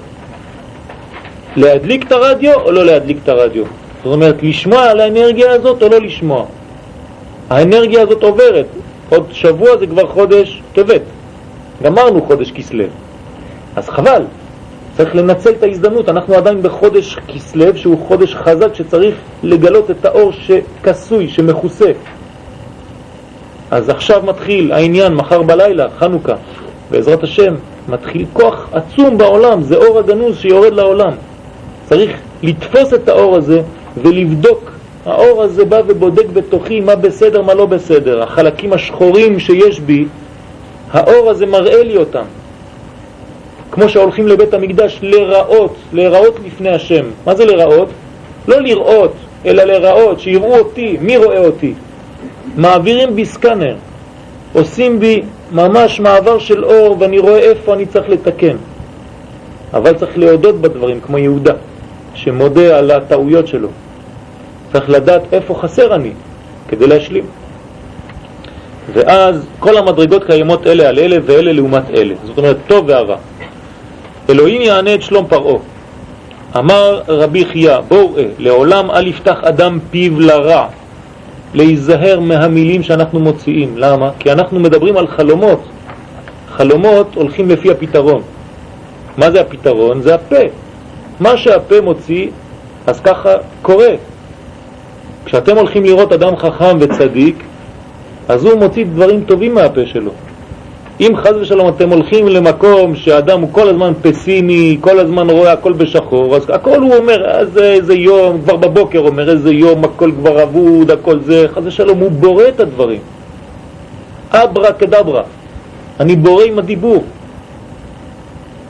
להדליק את הרדיו או לא להדליק את הרדיו. זאת אומרת, לשמוע על האנרגיה הזאת או לא לשמוע. האנרגיה הזאת עוברת. עוד שבוע זה כבר חודש טבת. גמרנו חודש כסלו. אז חבל. צריך לנצל את ההזדמנות. אנחנו עדיין בחודש כסלו, שהוא חודש חזק שצריך לגלות את האור שכסוי, שמחוסף. אז עכשיו מתחיל העניין, מחר בלילה, חנוכה. בעזרת השם, מתחיל כוח עצום בעולם. זה אור הגנוז שיורד לעולם. צריך לתפוס את האור הזה ולבדוק. האור הזה בא ובודק בתוכי מה בסדר, מה לא בסדר. החלקים השחורים שיש בי, האור הזה מראה לי אותם. כמו שהולכים לבית המקדש לראות, לראות לפני השם. מה זה לראות? לא לראות, אלא לראות, שיראו אותי. מי רואה אותי? מעבירים בי סקנר. עושים בי ממש מעבר של אור ואני רואה איפה אני צריך לתקן. אבל צריך להודות בדברים כמו יהודה. שמודה על הטעויות שלו. צריך לדעת איפה חסר אני כדי להשלים. ואז כל המדרגות קיימות אלה על אלה ואלה לעומת אלה. זאת אומרת טוב והרע. אלוהים יענה את שלום פרעה. אמר רבי חיה בואו לעולם אל יפתח אדם פיו לרע. להיזהר מהמילים שאנחנו מוציאים. למה? כי אנחנו מדברים על חלומות. חלומות הולכים לפי הפתרון. מה זה הפתרון? זה הפה. מה שהפה מוציא, אז ככה קורה. כשאתם הולכים לראות אדם חכם וצדיק, אז הוא מוציא דברים טובים מהפה שלו. אם חז ושלום אתם הולכים למקום שהאדם הוא כל הזמן פסימי, כל הזמן רואה הכל בשחור, אז הכל הוא אומר, איזה יום, כבר בבוקר אומר, איזה יום, הכל כבר עבוד, הכל זה, חז ושלום, הוא בורא את הדברים. אברה כדברה, אני בורא עם הדיבור.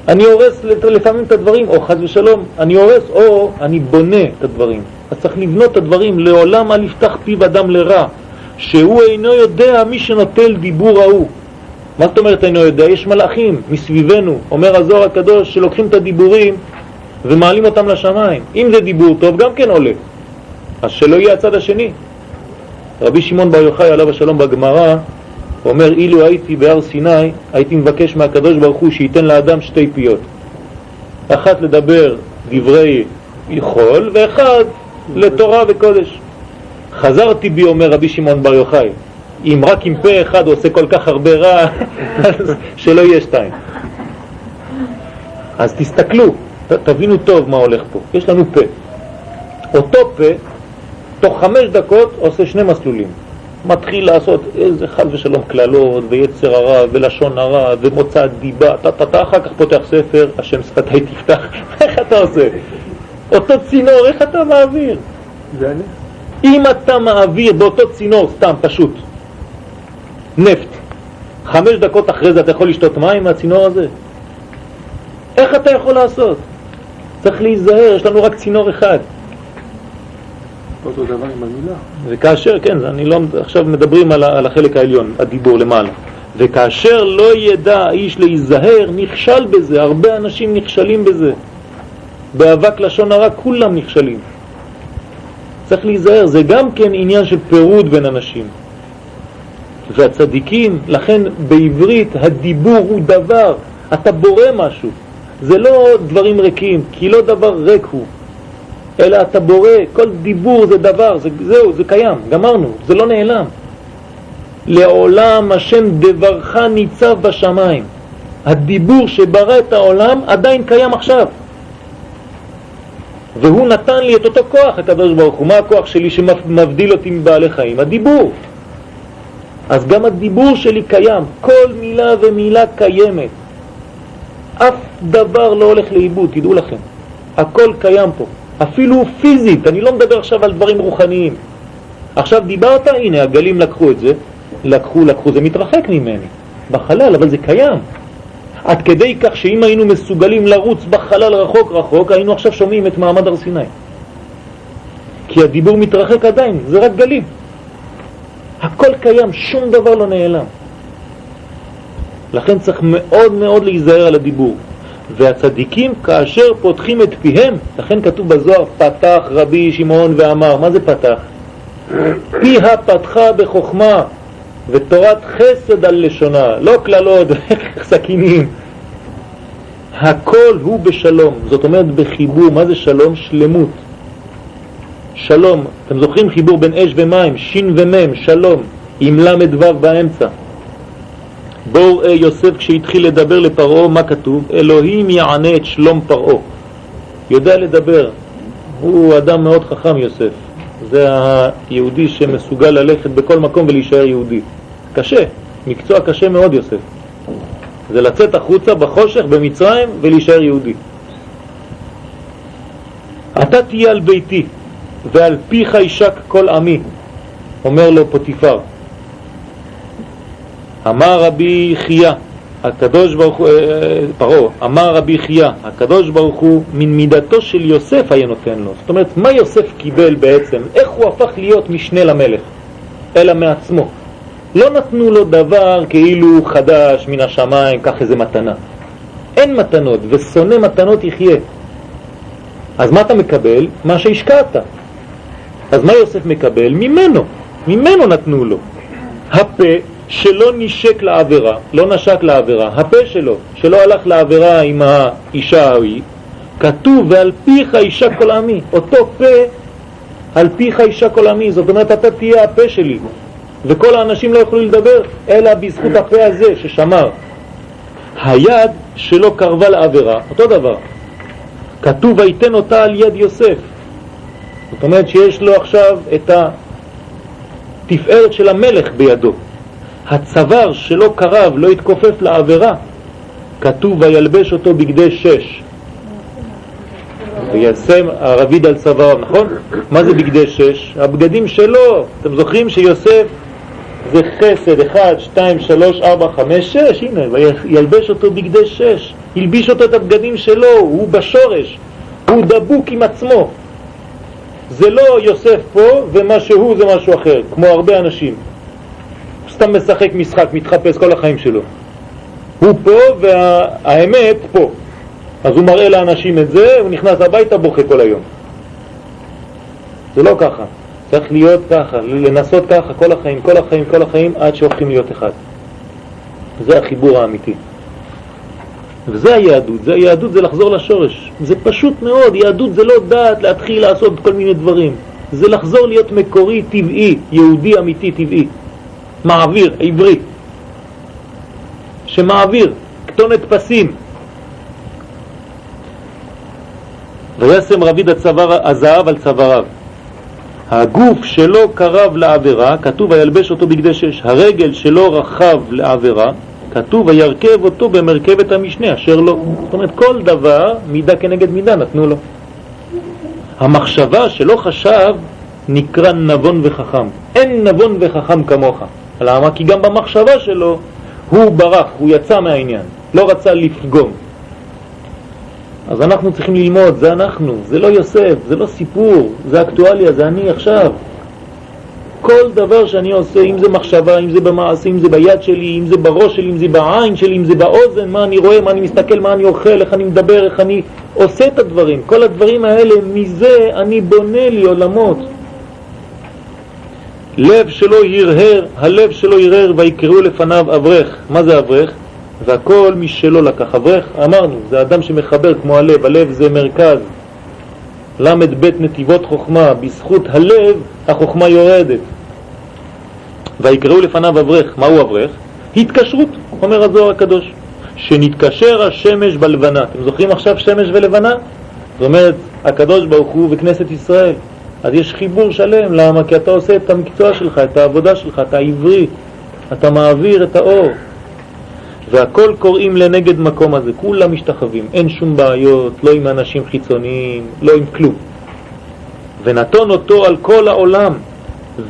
אני הורס לפעמים את הדברים, או חז ושלום, אני הורס או אני בונה את הדברים. אז צריך לבנות את הדברים, לעולם אל יפתח פיו אדם לרע, שהוא אינו יודע מי שנוטל דיבור ההוא. מה זאת אומרת אינו יודע? יש מלאכים מסביבנו, אומר הזוהר הקדוש, שלוקחים את הדיבורים ומעלים אותם לשמיים. אם זה דיבור טוב, גם כן עולה. אז שלא יהיה הצד השני. רבי שמעון בר יוחאי עליו השלום בגמרא, הוא אומר, אילו הייתי בהר סיני, הייתי מבקש מהקדוש ברוך הוא שייתן לאדם שתי פיות. אחת לדבר דברי חול, ואחד לתורה וקודש. חזרתי בי, אומר רבי שמעון בר יוחאי, אם רק עם פה אחד עושה כל כך הרבה רע, אז שלא יהיה שתיים. אז תסתכלו, תבינו טוב מה הולך פה. יש לנו פה. אותו פה, תוך 5 דקות עושה 2 מסלולים. מתחיל לעשות איזה חד ושלום כללות ויצר הרע ולשון הרע ומוצא דיבה, אתה אחר כך פותח ספר, השם שפתי תפתח. איך אתה עושה? אותו צינור, איך אתה מעביר? זה אני. אם אתה מעביר באותו צינור סתם פשוט נפט, 5 דקות אחרי זה אתה יכול לשתות מים מהצינור הזה? איך אתה יכול לעשות? צריך להיזהר, יש לנו רק צינור אחד. אותו דבר עם המילה. וכאשר, כן, אני לא, עכשיו מדברים על החלק העליון, הדיבור למעלה. וכאשר לא ידע איש להיזהר, נכשל בזה, הרבה אנשים נכשלים בזה. באבק לשון הרע כולם נכשלים. צריך להיזהר, זה גם כן עניין של פירוד בין אנשים. והצדיקים, לכן בעברית הדיבור הוא דבר, אתה בורא משהו. זה לא דברים ריקים, כי לא דבר ריק הוא, אלא אתה בורא, כל דיבור זה דבר, זהו, זה קיים, גמרנו, זה לא נעלם. לעולם השם דברך ניצב בשמיים. הדיבור שברא את העולם עדיין קיים עכשיו. והוא נתן לי את אותו כוח, הקדוש ברוך הוא. מה הכוח שלי שמבדיל אותי מבעלי חיים? הדיבור. אז גם הדיבור שלי קיים, כל מילה ומילה קיימת. אף דבר לא הולך לאיבוד, תדעו לכם. הכל קיים פה, אפילו פיזית, אני לא מדבר עכשיו על דברים רוחניים. עכשיו דיברת, הנה הגלים לקחו את זה, לקחו, זה מתרחק ממני, בחלל, אבל זה קיים. עד כדי כך שאם היינו מסוגלים לרוץ בחלל רחוק, היינו עכשיו שומעים את מעמד הר סיני. כי הדיבור מתרחק עדיין, זה רק גלים. הכל קיים, שום דבר לא נעלם. לכן צריך מאוד מאוד להיזהר על הדיבור. והצדיקים כאשר פותחים את פיהם, לכן כתוב בזוהר, פתח רבי שמעון ואמר. מה זה פתח? פיה פתחה בחוכמה ותורת חסד על לשונה, לא כללות, סכינים. הכל הוא בשלום, זאת אומרת בחיבור. מה זה שלום? שלמות. שלום, אתם זוכרים חיבור בין אש ומים, שין ומם, שלום, עם למד וו באמצע. בור יוסף כשהתחיל לדבר לפרעה, מה כתוב? אלוהים יענה את שלום פרעה. יודע לדבר, הוא אדם מאוד חכם יוסף. זה היהודי שמסוגל ללכת בכל מקום ולהישאר יהודי. קשה, מקצוע קשה מאוד יוסף. זה לצאת החוצה בחושך במצרים ולהישאר יהודי. אתה תהיה על ביתי ועל פיך ישק כל עמי, אומר לו פוטיפר. אמר רבי חיה הקדוש ברוך הוא, פרעה, אמר רבי חיה הקדוש ברוך הוא, מן מידתו של יוסף היה נותן לו. זאת אומרת, מה יוסף קיבל בעצם? איך הוא הפך להיות משנה למלך? אלא מעצמו. לא נתנו לו דבר כאילו חדש מן השמיים, כך איזה מתנה. אין מתנות, ושונא מתנות יחיה. אז מה אתה מקבל? מה שהשקעת. אז מה יוסף מקבל? ממנו נתנו לו. הפה שלא נשק לעבירה, הפה שלו, שלא הלך לעבירה עם האישה ההיא, כתוב ועל פיך אישה כל עמי. אותו פה, על פיך אישה כל עמי, זאת אומרת אתה תהיה הפה שלי, וכל האנשים לא יוכלו לדבר אלא בזכות הפה הזה ששמר. היד שלא קרבה לעבירה, אותו דבר, כתוב ויתן אותה על יד יוסף. זאת אומרת שיש לו עכשיו את התפארת של המלך בידו. הצוואר שלא קרב, לא התכופף לעבירה, כתוב וילבש אותו בגדי שש. וישם הרביד על צוואר, נכון? מה זה בגדי שש? הבגדים שלו. אתם זוכרים שיוסף זה חסד, 1, 2, 3, 4, 5, 6, הנה, וילבש אותו בגדי שש. ילביש אותו את הבגדים שלו, הוא בשורש, הוא דבוק עם עצמו. זה לא יוסף פה ומה שהוא זה משהו אחר, כמו הרבה אנשים. סתם משחק משחק, מתחפש כל החיים שלו. הוא פה והאמת פה. אז הוא מראה לאנשים את זה, הוא נכנס הביתה בוכה כל היום. זה לא ככה. צריך להיות ככה, לנסות ככה כל החיים עד שהופכים להיות אחד. זה החיבור האמיתי. וזה היהדות. זה לחזור לשורש. זה פשוט מאוד. יהדות זה לא דעת להתחיל לעשות כל מיני דברים. זה לחזור להיות מקורי, טבעי, יהודי אמיתי, טבעי. מעביר, עברי שמעביר, כתונת פסים. וישם רביד הזהב על צוואריו, הגוף שלא קרב לעבירה, כתוב וילבש אותו בגדי שש. הרגל שלא רחב לעבירה, כתוב וירכב אותו במרכבת המשנה אשר לו. זאת אומרת כל דבר מידה כנגד מידה נתנו לו. המחשבה שלא חשב נקרא נבון וחכם. אין נבון וחכם כמוך. למה? כי גם במחשבה שלו הוא ברח, הוא יצא מהעניין, לא רצה לפגום. אז אנחנו צריכים ללמוד, זה אנחנו, זה לא יוסף, זה לא סיפור, זה אקטואליה, זה אני עכשיו. כל דבר שאני עושה, אם זה מחשבה, אם זה במעשה, אם זה ביד שלי, אם זה בראש שלי, אם זה בעין שלי, אם זה באוזן, מה אני רואה, מה אני מסתכל, מה אני אוכל, איך אני מדבר, איך אני עושה את הדברים, כל הדברים האלה, מזה אני בונה לי עולמות. לב שלו ירהר, הלב שלו ירהר, ויקראו לפניו אברך. מה זה אברך? והכל מי שלא לקח. אברך, אמרנו, זה אדם שמחבר כמו הלב. הלב זה מרכז. למד בית נתיבות חוכמה, בזכות הלב החוכמה יורדת. ויקראו לפניו אברך. מהו אברך? התקשרות, אומר הזוהר הקדוש, שנתקשר השמש בלבנה. אתם זוכרים עכשיו שמש ולבנה? זאת אומרת, הקדוש ברוך הוא וכנסת ישראל. אז יש חיבור שלם. למה? כי אתה עושה את המקצוע שלך, את העבודה שלך, אתה עברי, אתה מעביר את האור. והכל קוראים לנגד מקום הזה, כולם משתחווים, אין שום בעיות, לא עם אנשים חיצוניים, לא עם כלום. ונתון אותו על כל העולם,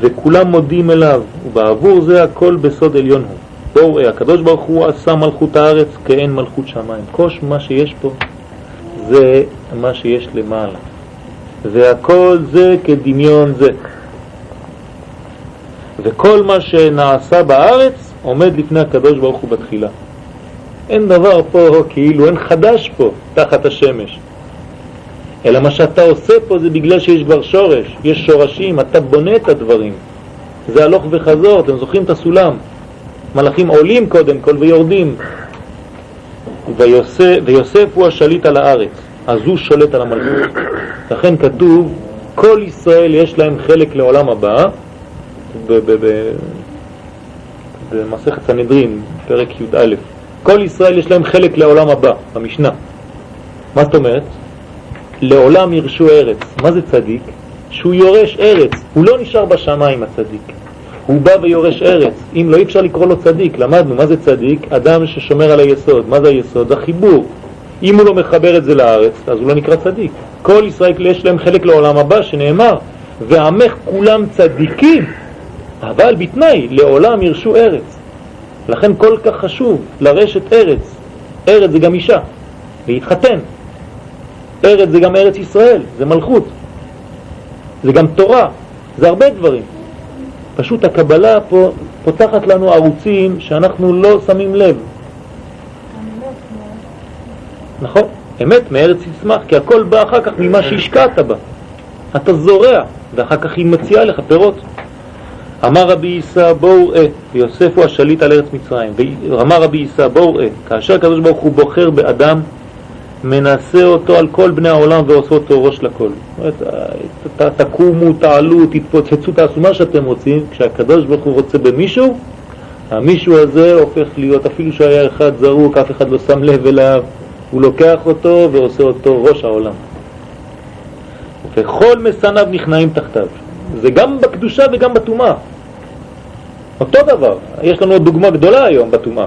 וכולם מודים אליו, ובעבור זה הכל בסוד עליון הוא. בואו ראה, הקדוש ברוך הוא עשה מלכות הארץ כאין מלכות שמיים. כל מה שיש פה זה מה שיש למעלה, והכל זה כדמיון זה. וכל מה שנעשה בארץ עומד לפני הקדוש ברוך הוא בתחילה. אין דבר פה כאילו, אין חדש פה תחת השמש, אלא מה שאתה עושה פה זה בגלל שיש כבר שורש, יש שורשים, אתה בונה את הדברים. זה הלוך וחזור, אתם זוכרים את הסולם? מלאכים עולים קודם כל ויורדים. ויוסף הוא השליט על הארץ, אז הוא שולט על המלכות. לכן כתוב, כל ישראל יש להם חלק לעולם הבא, במסכת סנהדרין, פרק י"א. כל ישראל יש להם חלק לעולם הבא, במשנה. מה זאת אומרת? לעולם ירשו ארץ. מה זה צדיק? שהוא יורש ארץ, הוא לא נשאר בשמיים הצדיק. הוא בא ויורש ארץ. אם לא, אי אפשר לקרוא לו צדיק. למדנו מה זה צדיק, אדם ששומר על היסוד. מה זה היסוד? החיבור. אם הוא לא מחבר את זה לארץ, אז הוא לא נקרא צדיק. כל ישראל יש להם חלק לעולם הבא, שנאמר ועמך כולם צדיקים, אבל בתנאי לעולם ירשו ארץ. לכן כל כך חשוב לרשת ארץ. ארץ זה גם אישה, להתחתן. ארץ זה גם ארץ ישראל, זה מלכות, זה גם תורה, זה הרבה דברים. פשוט הקבלה פה פותחת לנו ערוצים שאנחנו לא שמים לב. נכון, אמת מארץ ישמח, כי הכל בא אחר כך ממה שהשקעת בה. אתה זורע, ואחר כך היא מציעה לך פירות. אמר רבי עיסא בואו ראה, ויוסף הוא השליט על ארץ מצרים. אמר רבי עיסא בואו ראה, כאשר הקדוש ברוך הוא בוחר באדם, מנסה אותו על כל בני העולם ועושה אותו ראש לכל. תקומו, תעלו, תתפוצצו, תעשו מה שאתם רוצים. כשהקדוש ברוך הוא רוצה במישהו, המישהו הזה הופך להיות, אפילו שהיה אחד זרוק, אף אחד לא שם לב אליו, הוא לוקח אותו ועושה אותו ראש העולם. וכל מסניו נכנעים תחתיו. זה גם בקדושה וגם בתומה אותו דבר. יש לנו דוגמה גדולה היום בתומה.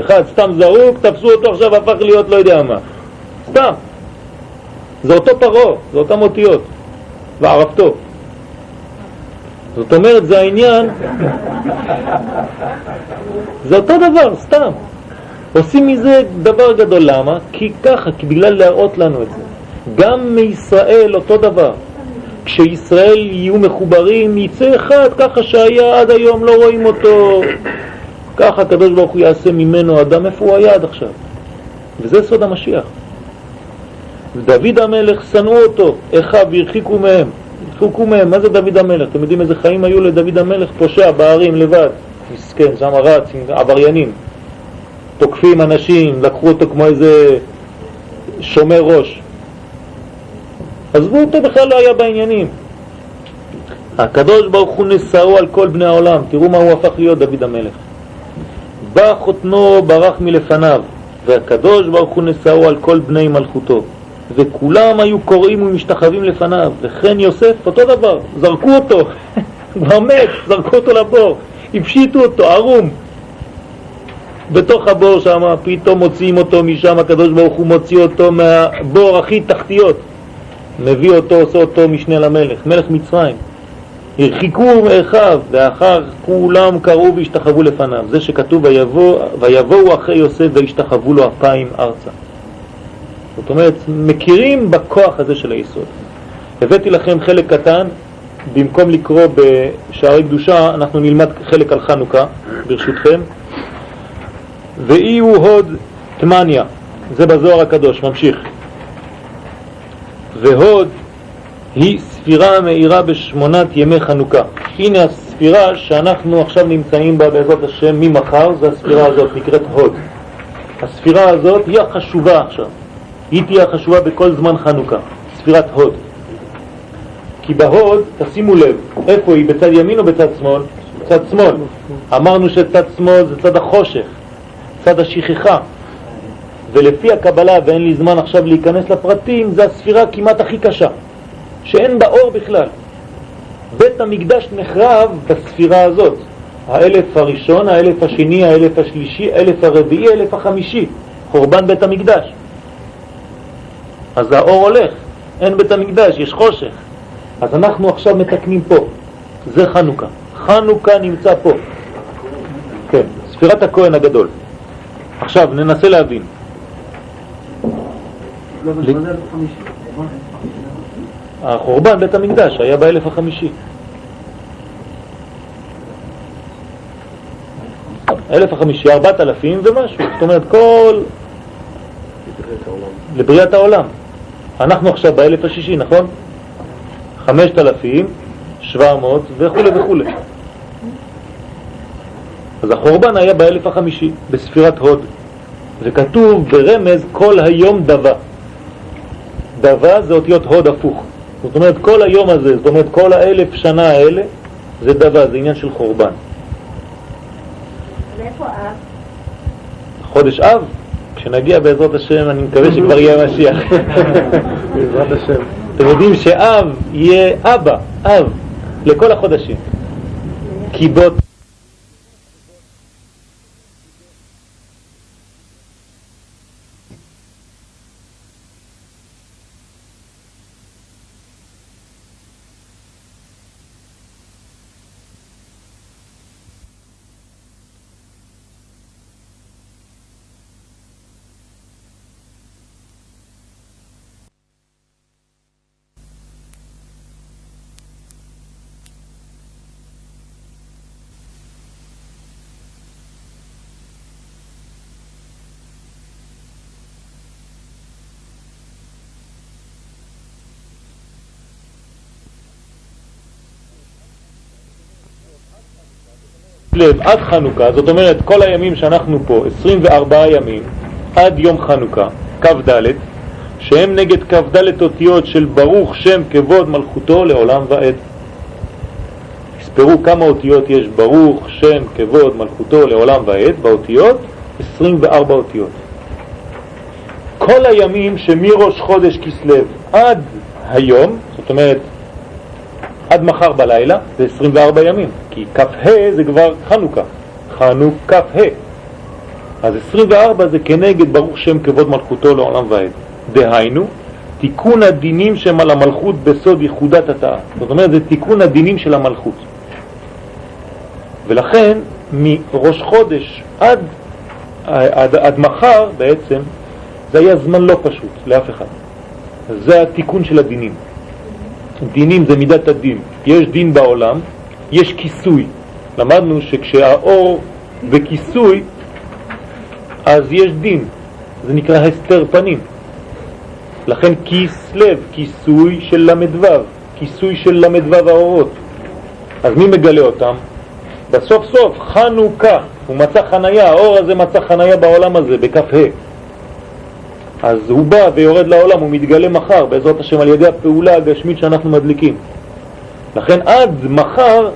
אחד סתם זרוק, תפסו אותו, עכשיו הפך להיות לא יודע מה. סתם. זה אותו פרו, זה אותם אותיות. וערפתו. זאת אומרת, זה העניין. זה אותו דבר, סתם. עושים מזה דבר גדול. למה? כי ככה, כי בגלל להראות לנו את זה. גם מישראל אותו דבר. כשישראל יהיו מחוברים, יצא אחד ככה שהיה עד היום, לא רואים אותו. ככה הקדוש ברוך הוא יעשה ממנו אדם, איפה הוא היה עד עכשיו. וזה סוד המשיח. דוד המלך שנאו אותו, אחיו הרחיקו מהם. הרחיקו מהם, מה זה דוד המלך? אתם יודעים איזה חיים היו לדוד המלך? פושע בערים לבד, מסכן, שם רץ, עבריינים. תוקפים אנשים, לקחו אותו כמו איזה שומר ראש. עזבו אותו, בכלל לא היה בעניינים. הקדוש ברוך הוא נסעו על כל בני העולם. תראו מה הוא הפך להיות, דוד המלך. בא חותנו ברח מלפניו, והקדוש ברוך הוא נשאו על כל בני מלכותו, וכולם היו קוראים ומשתחווים לפניו. וכן יוסף אותו דבר, זרקו אותו, כבר מת, זרקו אותו לבור, הפשיטו אותו, ערום בתוך הבור שם, פתאום מוציאים אותו משם, הקדוש ברוך הוא מוציא אותו מהבור הכי תחתיות, מביא אותו, עושה אותו משנה למלך, מלך מצרים. הרחיקו מאחיו, ואחר כולם קראו והשתחוו לפניו. זה שכתוב ויבואו אחרי יוסף והשתחוו לו אפיים ארצה. זאת אומרת, מכירים בכוח הזה של היסוד. הבאתי לכם חלק קטן, במקום לקרוא בשערי קדושה אנחנו נלמד חלק על חנוכה, ברשותכם. ואי הוא הוד תמניה, זה בזוהר הקדוש, ממשיך. והוד היא ספירה מהירה בשמונת ימי חנוכה. הנה הספירה שאנחנו עכשיו נמצאים בה בעזרת השם ממחר, זה הספירה הזאת, נקראת הוד. הספירה הזאת היא החשובה עכשיו, היא תהיה החשובה בכל זמן חנוכה, ספירת הוד. כי בהוד, תשימו לב, איפה היא, בצד ימין או בצד שמאל? צד שמאל. אמרנו שצד שמאל זה צד החושך, צד השכחה. ולפי הקבלה, ואין לי זמן עכשיו להיכנס לפרטים, זה הספירה כמעט הכי קשה, שאין בה אור בכלל. בית המקדש נחרב בספירה הזאת, האלף הראשון, האלף השני, האלף השלישי, האלף הרביעי, האלף החמישי, חורבן בית המקדש. אז האור הולך, אין בית המקדש, יש חושך. אז אנחנו עכשיו מתקנים פה, זה חנוכה. חנוכה נמצא פה, כן, ספירת הכהן הגדול. עכשיו ננסה להבין. החורבן בית המקדש היה באלף החמישי. אלף החמישי, 4,000 ומשהו, זאת אומרת כל... לבריאת העולם. אנחנו עכשיו באלף השישי, נכון? 5,700 וכו' וכו'. אז החורבן היה באלף החמישי, בספירת הוד. וכתוב ברמז כל היום דווה. דווה זה אותיות הוד הפוך. זאת אומרת כל היום הזה, זאת אומרת כל האלף שנה האלה, זה דווה, זה עניין של חורבן. לאיפה אב? חודש אב? כשנגיע בעזרת השם, אני מקווה שכבר יהיה המשיח. בעזרת השם. אתם יודעים שאב יהיה אבא, אב, לכל החודשים. כי בו... לב עד חנוכה, זאת אומרת כל הימים שאנחנו פה, 24 ימים עד יום חנוכה, קו ד' שהם נגד קו ד' אותיות של ברוך שם כבוד מלכותו לעולם ועד. תספרו כמה אותיות יש ברוך שם כבוד מלכותו לעולם ועד באותיות, 24 אותיות. כל הימים שמראש חודש כסלו עד היום, זאת אומרת עד מחר בלילה, זה 24 ימים, כי כף ה' זה כבר חנוכה, חנוכה כף ה'. אז 24 זה כנגד ברוך שם כבוד מלכותו לעולם ועד. דהיינו, תיקון הדינים שם על המלכות בסוד ייחודת התאה. זאת אומרת, זה תיקון הדינים של המלכות. ולכן, מראש חודש עד מחר בעצם, זה היה זמן לא פשוט לאף אחד. זה התיקון של הדינים. דינים זה מידת הדין. יש דין בעולם, יש כיסוי. למדנו שכשהאור וכיסוי, אז יש דין. זה נקרא הסתר פנים. לכן כיס לב, כיסוי של למדבב, כיסוי של למדבב האורות. אז מי מגלה אותם? בסוף סוף, חנוכה, הוא מצא חנייה, האור הזה מצא חנייה בעולם הזה, בכף ה'. אז הוא בא ויורד לעולם, הוא מתגלה מחר, בעזרת השם, על ידי הפעולה הגשמית שאנחנו מדליקים. לכן עד מחר,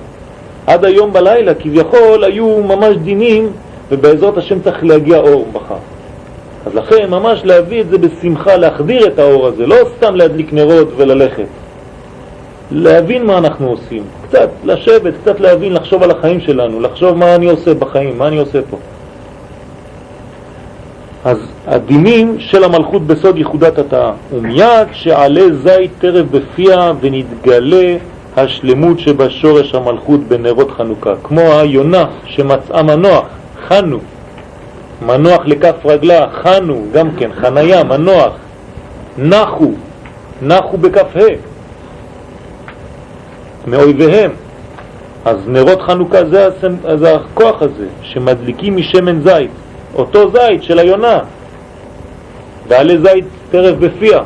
עד היום בלילה, כביכול, היו ממש דינים, ובעזרת השם צריך להגיע אור מחר. אז לכן ממש להביא את זה בשמחה, להחדיר את האור הזה, לא סתם להדליק נרות וללכת. להבין מה אנחנו עושים, קצת לשבת, קצת להבין, לחשוב על החיים שלנו, לחשוב מה אני עושה בחיים, מה אני עושה פה. אז הדינים של המלכות בסוד ייחודת התאה, ומיד שעלה זית טרף בפיה ונתגלה השלמות שבשורש המלכות בנרות חנוכה, כמו היונה שמצאה מנוח, חנו, מנוח לכף רגלה, חנו, גם כן, חניה, מנוח, נחו, נחו בכף ה' מאויביהם. אז נרות חנוכה זה הכוח הזה שמדליקים משמן זית, אותו זית של היונה, ועלי זית טרף בפיה.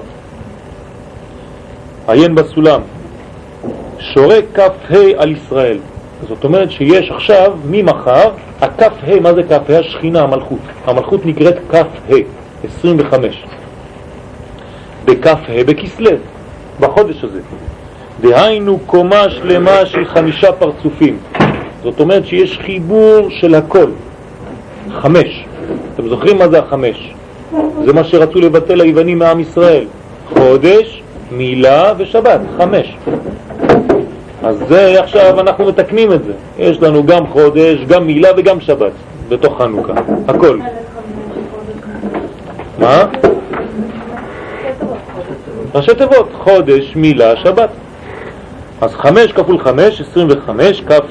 עיין בסולם, שורק כף ה' על ישראל, זאת אומרת שיש עכשיו ממחר, הכף ה', מה זה כף ה'? השכינה, המלכות. המלכות נקראת כף ה', 25. בכף ה' בכסלו, בחודש הזה. דהיינו קומה שלמה של 5 פרצופים. זאת אומרת שיש חיבור של הכל. 5. אתם זוכרים מה זה ה-5? זה מה שרצו לבטל היוונים מעם ישראל. חודש, מילה ושבת, 5. אז זה עכשיו אנחנו מתקנים את זה. יש לנו גם חודש, גם מילה וגם שבת בתוך חנוכה. הכל. מה? ראשי תיבות, חודש, מילה, שבת. אז 5 כפול 5, 25, כף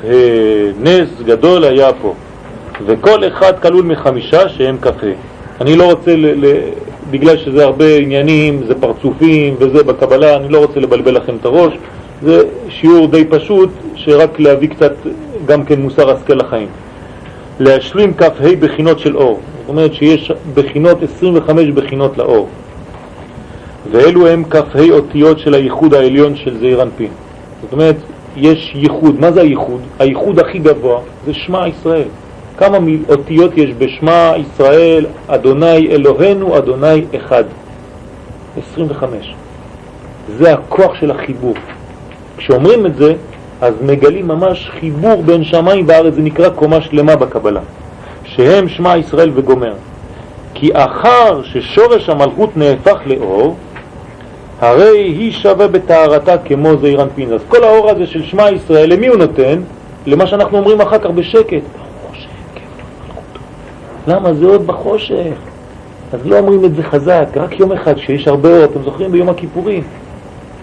נס גדול היה פה. וכל אחד כלול מ5 שהם כף. אני לא רוצה, בגלל שזה הרבה עניינים, זה פרצופים וזה בקבלה, אני לא רוצה לבלבל לכם את הראש. זה שיעור די פשוט, שרק להביא קצת גם כן מוסר השכל לחיים. להשלים כף ה' בחינות של אור. זאת אומרת שיש בחינות, 25 בחינות לאור. ואלו הם כף ה' אותיות של הייחוד העליון של זעיר אנפין. זאת אומרת, יש ייחוד. מה זה הייחוד? הייחוד הכי גבוה זה שמה ישראל. כמה אותיות יש בשמה ישראל? אדוני אלוהינו, אדוני אחד. 25. זה הכוח של החיבור. כשאומרים את זה, אז מגלים ממש חיבור בין שמיים בארץ, זה נקרא קומה שלמה בקבלה, שהם שמה ישראל וגומר. כי אחר ששורש המלכות נהפך לאור, הרי היא שווה בתארתה כמו זעיר אנפין. אז כל האור הזה של שמה ישראל, למי הוא נותן? למה שאנחנו אומרים אחר כך בשקט. בחושך, למה זה עוד בחושך? אז לא אומרים את זה חזק, רק יום אחד שיש הרבה אור, אתם זוכרים ביום הכיפורים?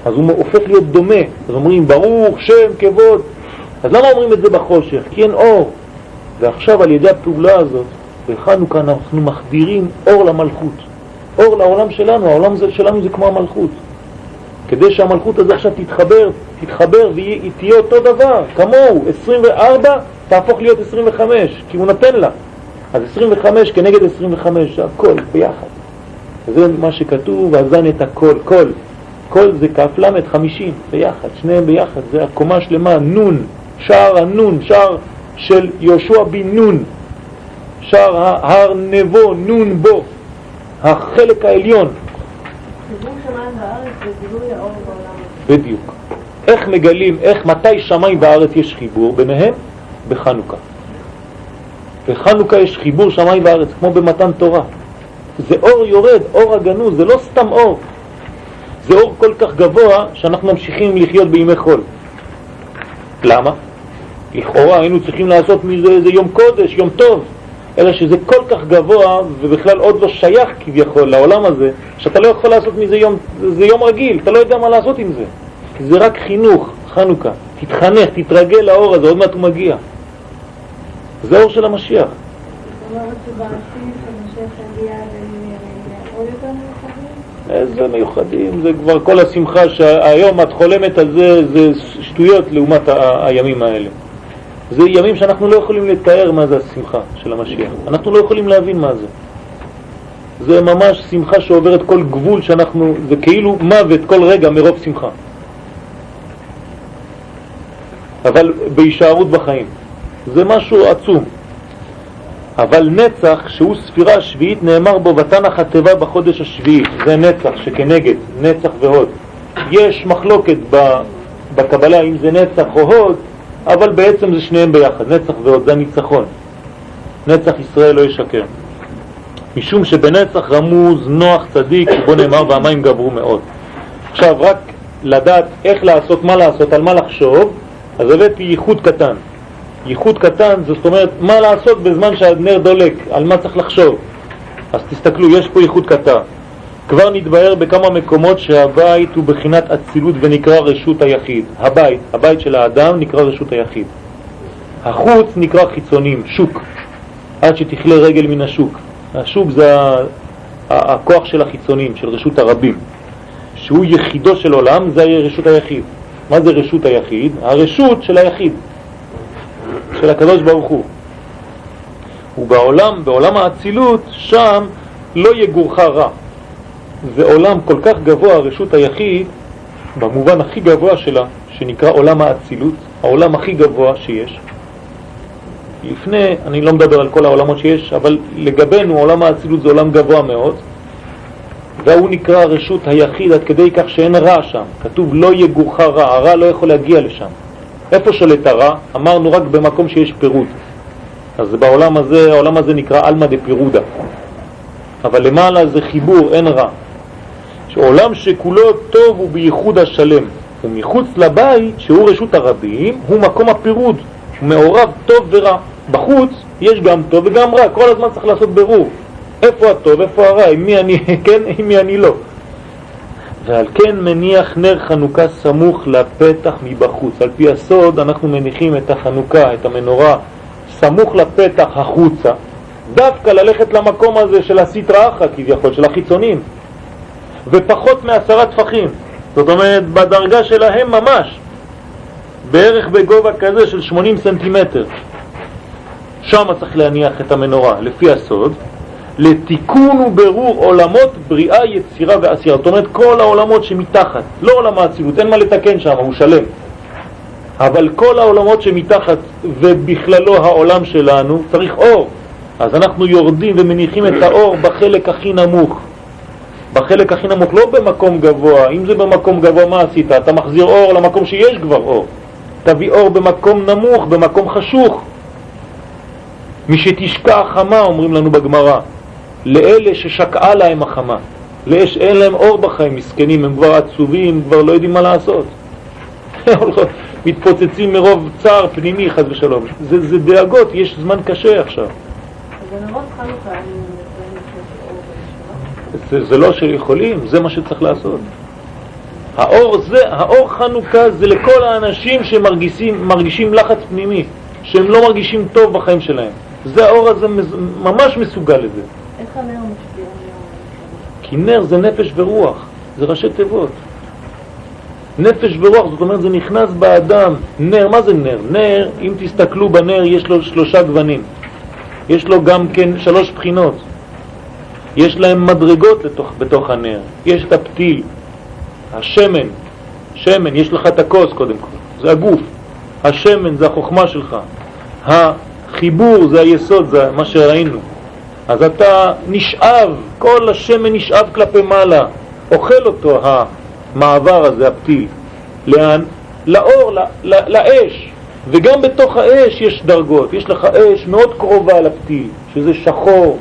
אז הוא הופך להיות דומה, אז אומרים ברוך שם כבוד. אז למה אומרים את זה בחושך? כי אין אור. ועכשיו על ידי הפעולה הזאת בחנוכה אנחנו מחדירים אור למלכות, אור לעולם שלנו. העולם שלנו זה כמו המלכות. כדי שהמלכות הזה עכשיו תתחבר והיא תהיה אותו דבר כמוהו, 24 תהפוך להיות 25, כי הוא נתן לה. אז 25 כנגד 25, הכל ביחד. זה מה שכתוב, ואזן את הכל. כל זה כף למד 50 ביחד, שניהם ביחד, זה הקומה שלמה. נון, שער הנון, שער של יהושע בן נון, שער ההר נבו, נון בו, החלק העליון. חיבור שמיים וארץ וגילוי האור בעולם. בדיוק. איך מגלים, מתי שמיים וארץ יש חיבור ביניהם? בחנוכה. בחנוכה יש חיבור שמיים וארץ, כמו במתן תורה. זה אור יורד, אור הגנוז, זה לא סתם אור. זה אור כל כך גבוה שאנחנו ממשיכים לחיות בימי חול. למה? לכאורה היינו צריכים לעשות מזה איזה יום קודש, יום טוב, אלא שזה כל כך גבוה ובכלל עוד לא שייך כביכול לעולם הזה, שאתה לא יכול לעשות מזה יום, זה יום רגיל, אתה לא יודע מה לעשות עם זה. זה רק חינוך, חנוכה. תתחנך, תתרגל לאור הזה, עוד מעט הוא מגיע. זה אור של המשיח. זאת אומרת שבעשים המשיח הגיע לאור יותר מיוחדים? איזה מיוחדים, זה כבר כל השמחה שהיום את חולמת על זה, זה שטויות לעומת הימים האלה. זה ימים שאנחנו לא יכולים לתאר מה זה השמחה של המשיח, אנחנו לא יכולים להבין מה זה. זה ממש שמחה שעוברת כל גבול שאנחנו, זה כאילו מוות כל רגע מרוב שמחה. אבל בהישארות בחיים, זה משהו עצום. אבל נצח, שהוא ספירה השביעית, נאמר בו ותנח התיבה בחודש השביעי. זה נצח שכנגד, נצח והוד. יש מחלוקת בקבלה אם זה נצח או הוד, אבל בעצם זה שניהם ביחד, נצח והוד, זה ניצחון. נצח ישראל לא ישקר. משום שבנצח רמוז נוח צדיק, בו נאמר והמים גברו מאוד. עכשיו רק לדעת איך לעשות, מה לעשות, על מה לחשוב, אז הבאתי ייחוד קטן. ייחוד קטן, זאת אומרת, מה לעשות בזמן שהנר דולק, על מה צריך לחשוב. אז תסתכלו, יש פה ייחוד קטן. כבר נתבהר בכמה מקומות שהבית הוא בחינת אצילות ונקרא רשות היחיד. הבית של האדם נקרא רשות היחיד. החוץ נקרא חיצונים, שוק, עד שתכלה רגל מן השוק. השוק זה הכוח של החיצונים, של רשות הרבים, שהוא יחידו של עולם, זה רשות היחיד. מה זה רשות היחיד? הרשות של היחיד. של הקדוש ברוך הוא. ובעולם, בעולם האצילות, שם לא יגורך רע. זה עולם כל כך גבוה, רשות היחיד, במובן הכי גבוה שלה, שנקרא עולם האצילות, העולם הכי גבוה שיש. לפני, אני לא מדבר על כל העולמות שיש, אבל לגבינו עולם האצילות זה עולם גבוה מאוד, והוא נקרא רשות היחיד עד כדי כך שאין רע שם. כתוב לא יגורך רע, הרע לא יכול להגיע לשם. איפה שולט הרע? אמרנו רק במקום שיש פירוד. אז בעולם הזה, העולם הזה נקרא אלמה דפירודה. אבל למעלה זה חיבור, אין רע. שעולם שכולו טוב הוא בייחוד השלם. ומחוץ לבית, שהוא רשות הרבים, הוא מקום הפירוד. הוא מעורב טוב ורע. בחוץ יש גם טוב וגם רע. כל הזמן צריך לעשות ברור. איפה הטוב, איפה הרע, עם מי אני כן, עם מי אני לא. ועל כן מניח נר חנוכה סמוך לפתח מבחוץ. על פי הסוד אנחנו מניחים את החנוכה, את המנורה, סמוך לפתח החוצה, דווקא ללכת למקום הזה של הסתרא אחרא, כביכול, של החיצונים, ופחות מ10 טפחים. זאת אומרת, בדרגה שלהם ממש, בערך בגובה כזה של 80 סנטימטר. שם צריך להניח את המנורה, לפי הסוד, לתיקון וברור עולמות בריאה, יצירה ועשייה. זאת אומרת, כל העולמות שמתחת, לא עולם האצילות, אין מה לתקן שם, הוא שלם. אבל כל העולמות שמתחת ובכללו העולם שלנו צריך אור. אז אנחנו יורדים ומניחים את האור בחלק הכי נמוך. בחלק הכי נמוך, לא במקום גבוה. אם זה במקום גבוה, מה עשית? אתה מחזיר אור למקום שיש כבר אור. תביא אור במקום נמוך, במקום חשוך. מי שתשקע חמה, אומרים לנו בגמרא, לאלה ששקעה להם החמה. לאלה שאין להם אור בחיים, מסכנים, הם כבר עצובים, כבר לא יודעים מה לעשות. מתפוצצים מרוב צער פנימי, חס ושלום. זה דאגות, יש זמן קשה עכשיו. זה לא שיכולים, זה מה שצריך לעשות. האור חנוכה זה לכל האנשים שמרגישים לחץ פנימי, שהם לא מרגישים טוב בחיים שלהם. זה האור הזה ממש מסוגל לזה. איך הנר משפיע? כי נר זה נפש ורוח, זה ראשי תיבות. נפש ורוח, זאת אומרת, זה נכנס באדם. נר, מה זה נר? נר, אם תסתכלו בנר, יש לו 3 גוונים. יש לו גם כן 3 בחינות. יש להם מדרגות בתוך הנר. יש את הפתיל, השמן. שמן, יש לך את הכוס קודם כל, זה הגוף. השמן זה החוכמה שלך. החיבור זה היסוד, זה מה שראינו. אז אתה נשאב, כל השמן נשאב כלפי מעלה. אוכל אותו מעבר הזה, הפתיל, לאן? לאור, לאש. וגם בתוך האש יש דרגות. יש לך אש מאוד קרובה לפתיל, שזה שחור,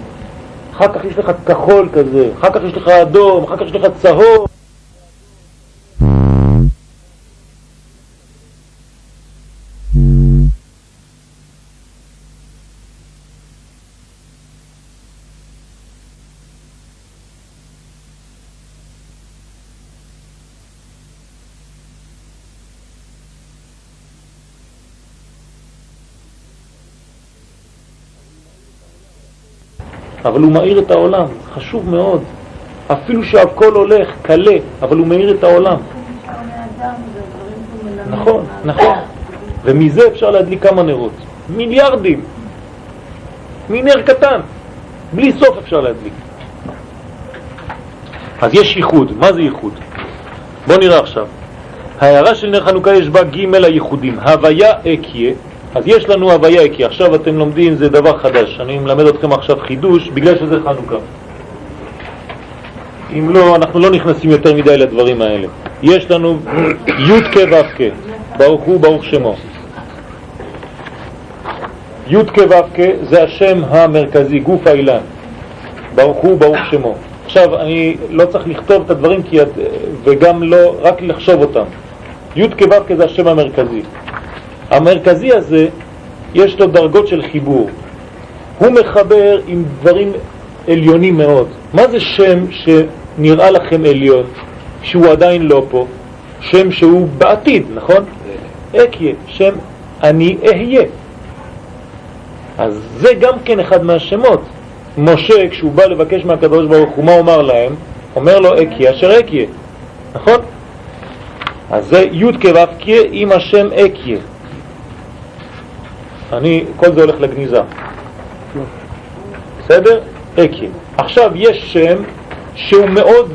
אחר כך יש לך כחול כזה, אחר כך יש לך אדום, אחר כך יש לך צהוב. אבל הוא מאיר את העולם, חשוב מאוד. אפילו שהכל הולך קלה, אבל הוא מאיר את העולם. נכון, נכון. ומזה אפשר להדליק כמה נרות, מיליארדים, מנר קטן, בלי סוף אפשר להדליק. אז יש ייחוד. מה זה ייחוד? בוא נראה עכשיו. ההערה של נר חנוכה יש בה ג' הייחודים, הוויה אקיה. אז יש לנו הוויה אקיה. עכשיו אתם לומדים, זה דבר חדש, אני מלמד אתכם עכשיו חידוש, בגלל שזה חנוכה. אם לא, אנחנו לא נכנסים יותר מדי לדברים האלה. יש לנו י' כ' ו' כ', ברוך הוא ברוך שמו. י' כ' ו' כ' זה השם המרכזי, גוף האילן, ברוך הוא ברוך שמו. עכשיו אני לא צריך לכתוב את הדברים, וגם לא, רק לחשוב אותם. י' כ' ו' כ' זה השם המרכזי. המרכזי הזה יש לו דרגות של חיבור. הוא מחבר עם דברים עליונים מאוד. מה זה שם שנראה לכם עליון, שהוא עדיין לא פה? שם שהוא בעתיד, נכון? אקיה, שם אני אהיה. אז זה גם כן אחד מהשמות. משה, כשהוא בא לבקש מהקדוש ברוך הוא, מה אומר להם? אומר לו אקיה אשר אקיה, נכון? אז זה י' כ' ו' כ' עם השם אקיה. כל זה הולך לגניזה. בסדר? אקיה. עכשיו יש שם שהוא מאוד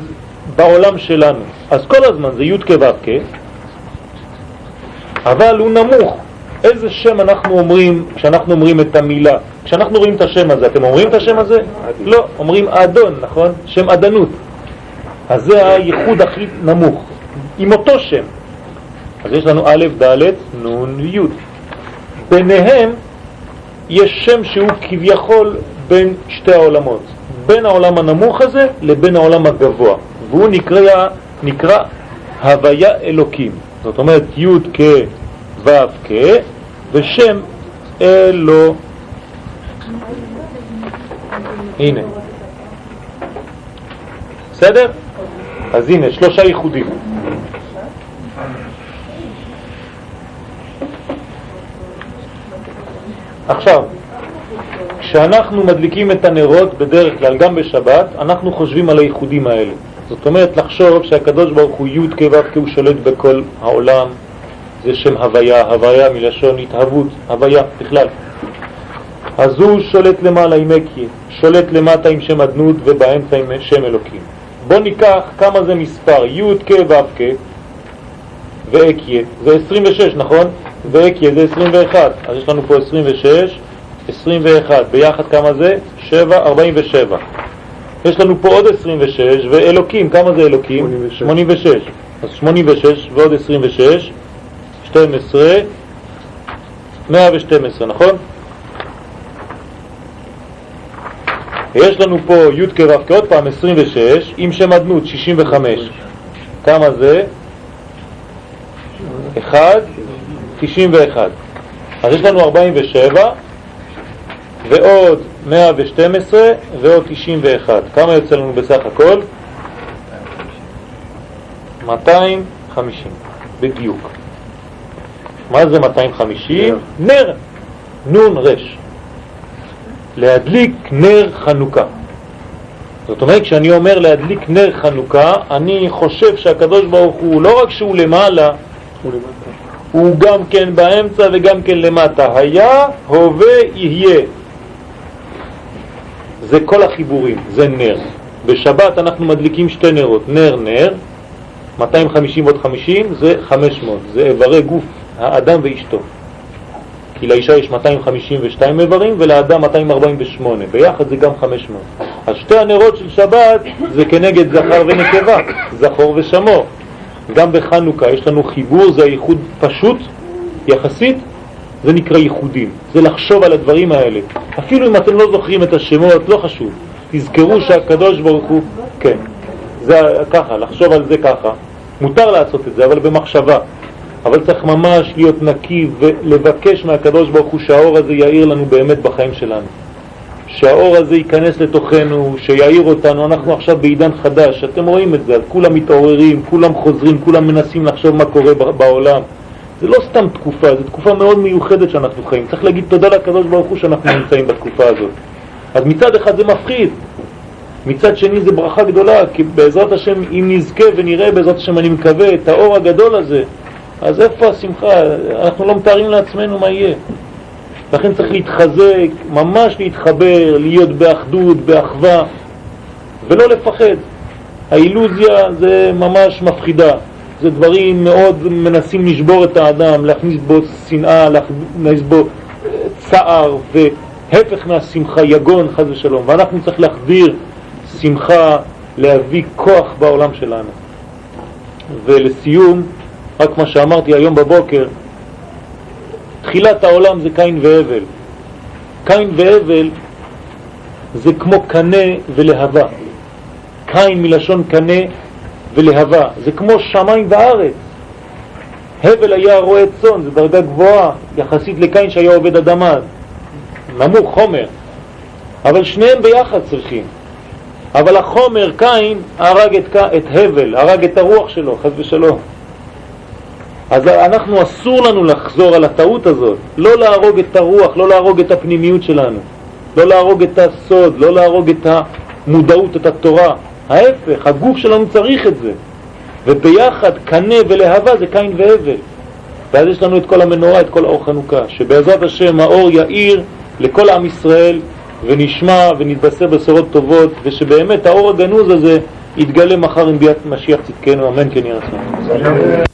בעולם שלנו. אז כל הזמן זה י' כ' ו' כ', אבל הוא נמוך. איזה שם אנחנו אומרים כשאנחנו אומרים את המילה? כשאנחנו רואים את השם הזה, אתם אומרים את השם הזה? לא, אומרים אדון, נכון? שם אדנות. אז זה הייחוד הכי נמוך, עם אותו שם. אז יש לנו א', ד', נ', י'. ביניהם יש שם שהוא כביכול בין שתי העולמות, בין העולם הנמוך הזה לבין העולם הגבוה, והוא נקרא הוויה אלוקים. זאת אומרת י' כ' ו' כ' ושם אלו. הנה, בסדר? אז הנה שלושה ייחודים. עכשיו, כשאנחנו מדליקים את הנרות בדרך כלל גם בשבת, אנחנו חושבים על הייחודים האלה. זאת אומרת לחשוב שהקדוש ברוך הוא י' כ' ו' כ' הוא שולט בכל העולם. זה שם הוויה, הוויה מלשון התהוות, הוויה בכלל. אז הוא שולט למעלה עם אקי, שולט למטה עם שם אדנות ובאמצע עם שם אלוקים. בוא ניקח כמה זה מספר י' כ' ו' כ' ואקי, זה 26 נכון? ואקי זה 21, אז יש לנו פה 26, 21, ביחד כמה זה? 7, 47. יש לנו פה עוד 26, ואלוקים, כמה זה אלוקים? 86. אז 86 ועוד 26, 12, 112, נכון? יש לנו פה י' כ' ו' כ' עוד פעם 26, עם שם אדנות 65, כמה זה? 1, 91. אז יש לנו 47 ועוד 112 ועוד 91. כמה יוצא לנו בסך הכל? 250 בדיוק. מה זה 250? נר, נון רש, להדליק נר חנוכה. זאת אומרת, כשאני אומר להדליק נר חנוכה, אני חושב שהקדוש ברוך הוא לא רק שהוא למעלה, הוא גם כן באמצע וגם כן למטה. היה, הווה, יהיה. זה כל החיבורים, זה נר. בשבת אנחנו מדליקים שתי נרות, נר, 250 עוד 50 זה 500, זה איברי גוף, האדם ואשתו. כי לאישה יש 252 איברים ולאדם 248, ביחד זה גם 500. אז שתי הנרות של שבת זה כנגד זכר ונקבה, זכור ושמור. גם בחנוכה יש לנו חיבור, זה ייחוד פשוט, יחסית, זה נקרא ייחודים. זה לחשוב על הדברים האלה. אפילו אם אתם לא זוכרים את השמות, לא חשוב. תזכרו שהקדוש ברוך הוא, כן, זה ככה, לחשוב על זה ככה. מותר לעשות את זה, אבל במחשבה. אבל צריך ממש להיות נקי ולבקש מהקדוש ברוך הוא שהאור הזה יאיר לנו באמת בחיים שלנו. שהאור הזה ייכנס לתוכנו, שיעיר אותנו. אנחנו עכשיו בעידן חדש, אתם רואים את זה, כולם מתעוררים, כולם חוזרים, כולם מנסים לחשוב מה קורה בעולם. זה לא סתם תקופה, זו תקופה מאוד מיוחדת שאנחנו חיים. צריך להגיד תודה לקדוש ברוך הוא שאנחנו נמצאים בתקופה הזאת. אז מצד אחד זה מפחיד, מצד שני זה ברכה גדולה, כי בעזרת השם אם נזכה ונראה, בעזרת השם אני מקווה, את האור הגדול הזה, אז איפה השמחה? אנחנו לא מתארים לעצמנו מה יהיה. לכן צריך להתחזק, ממש להתחבר, להיות באחדות, באחווה, ולא לפחד. האילוזיה זה ממש מפחידה. זה דברים מאוד מנסים לשבור את האדם, להכניס בו שנאה, להכניס בו צער, והפך מהשמחה, יגון, חז ושלום. ואנחנו צריך להחדיר שמחה, להביא כוח בעולם שלנו. ולסיום, רק מה שאמרתי היום בבוקר, תחילת העולם זה קין והבל. קין והבל זה כמו קנה ולהבה. קין מלשון קנה ולהבה, זה כמו שמיים וארץ. הבל היה רועה צאן, זה דרגה גבוהה יחסית לקין שהיה עובד אדמה, נמוך חומר. אבל שניהם ביחד צריכים. אבל החומר קין הרג את הבל, הרג את הרוח שלו, חס ושלום. אז אנחנו אסור לנו לחזור על הטעות הזאת, לא להרוג את הרוח, לא להרוג את הפנימיות שלנו, לא להרוג את הסוד, לא להרוג את המודעות, את התורה. ההפך, הגוף שלנו צריך את זה. וביחד, קנה ולהבה זה קין והבל. ואז יש לנו את כל המנורה, את כל האור חנוכה, שבעזרת השם האור יאיר לכל עם ישראל, ונשמע ונתבשר בשורות טובות, ושבאמת האור הגנוז הזה יתגלה מחר עם ביאת משיח צדקנו, אמן כן ירצה.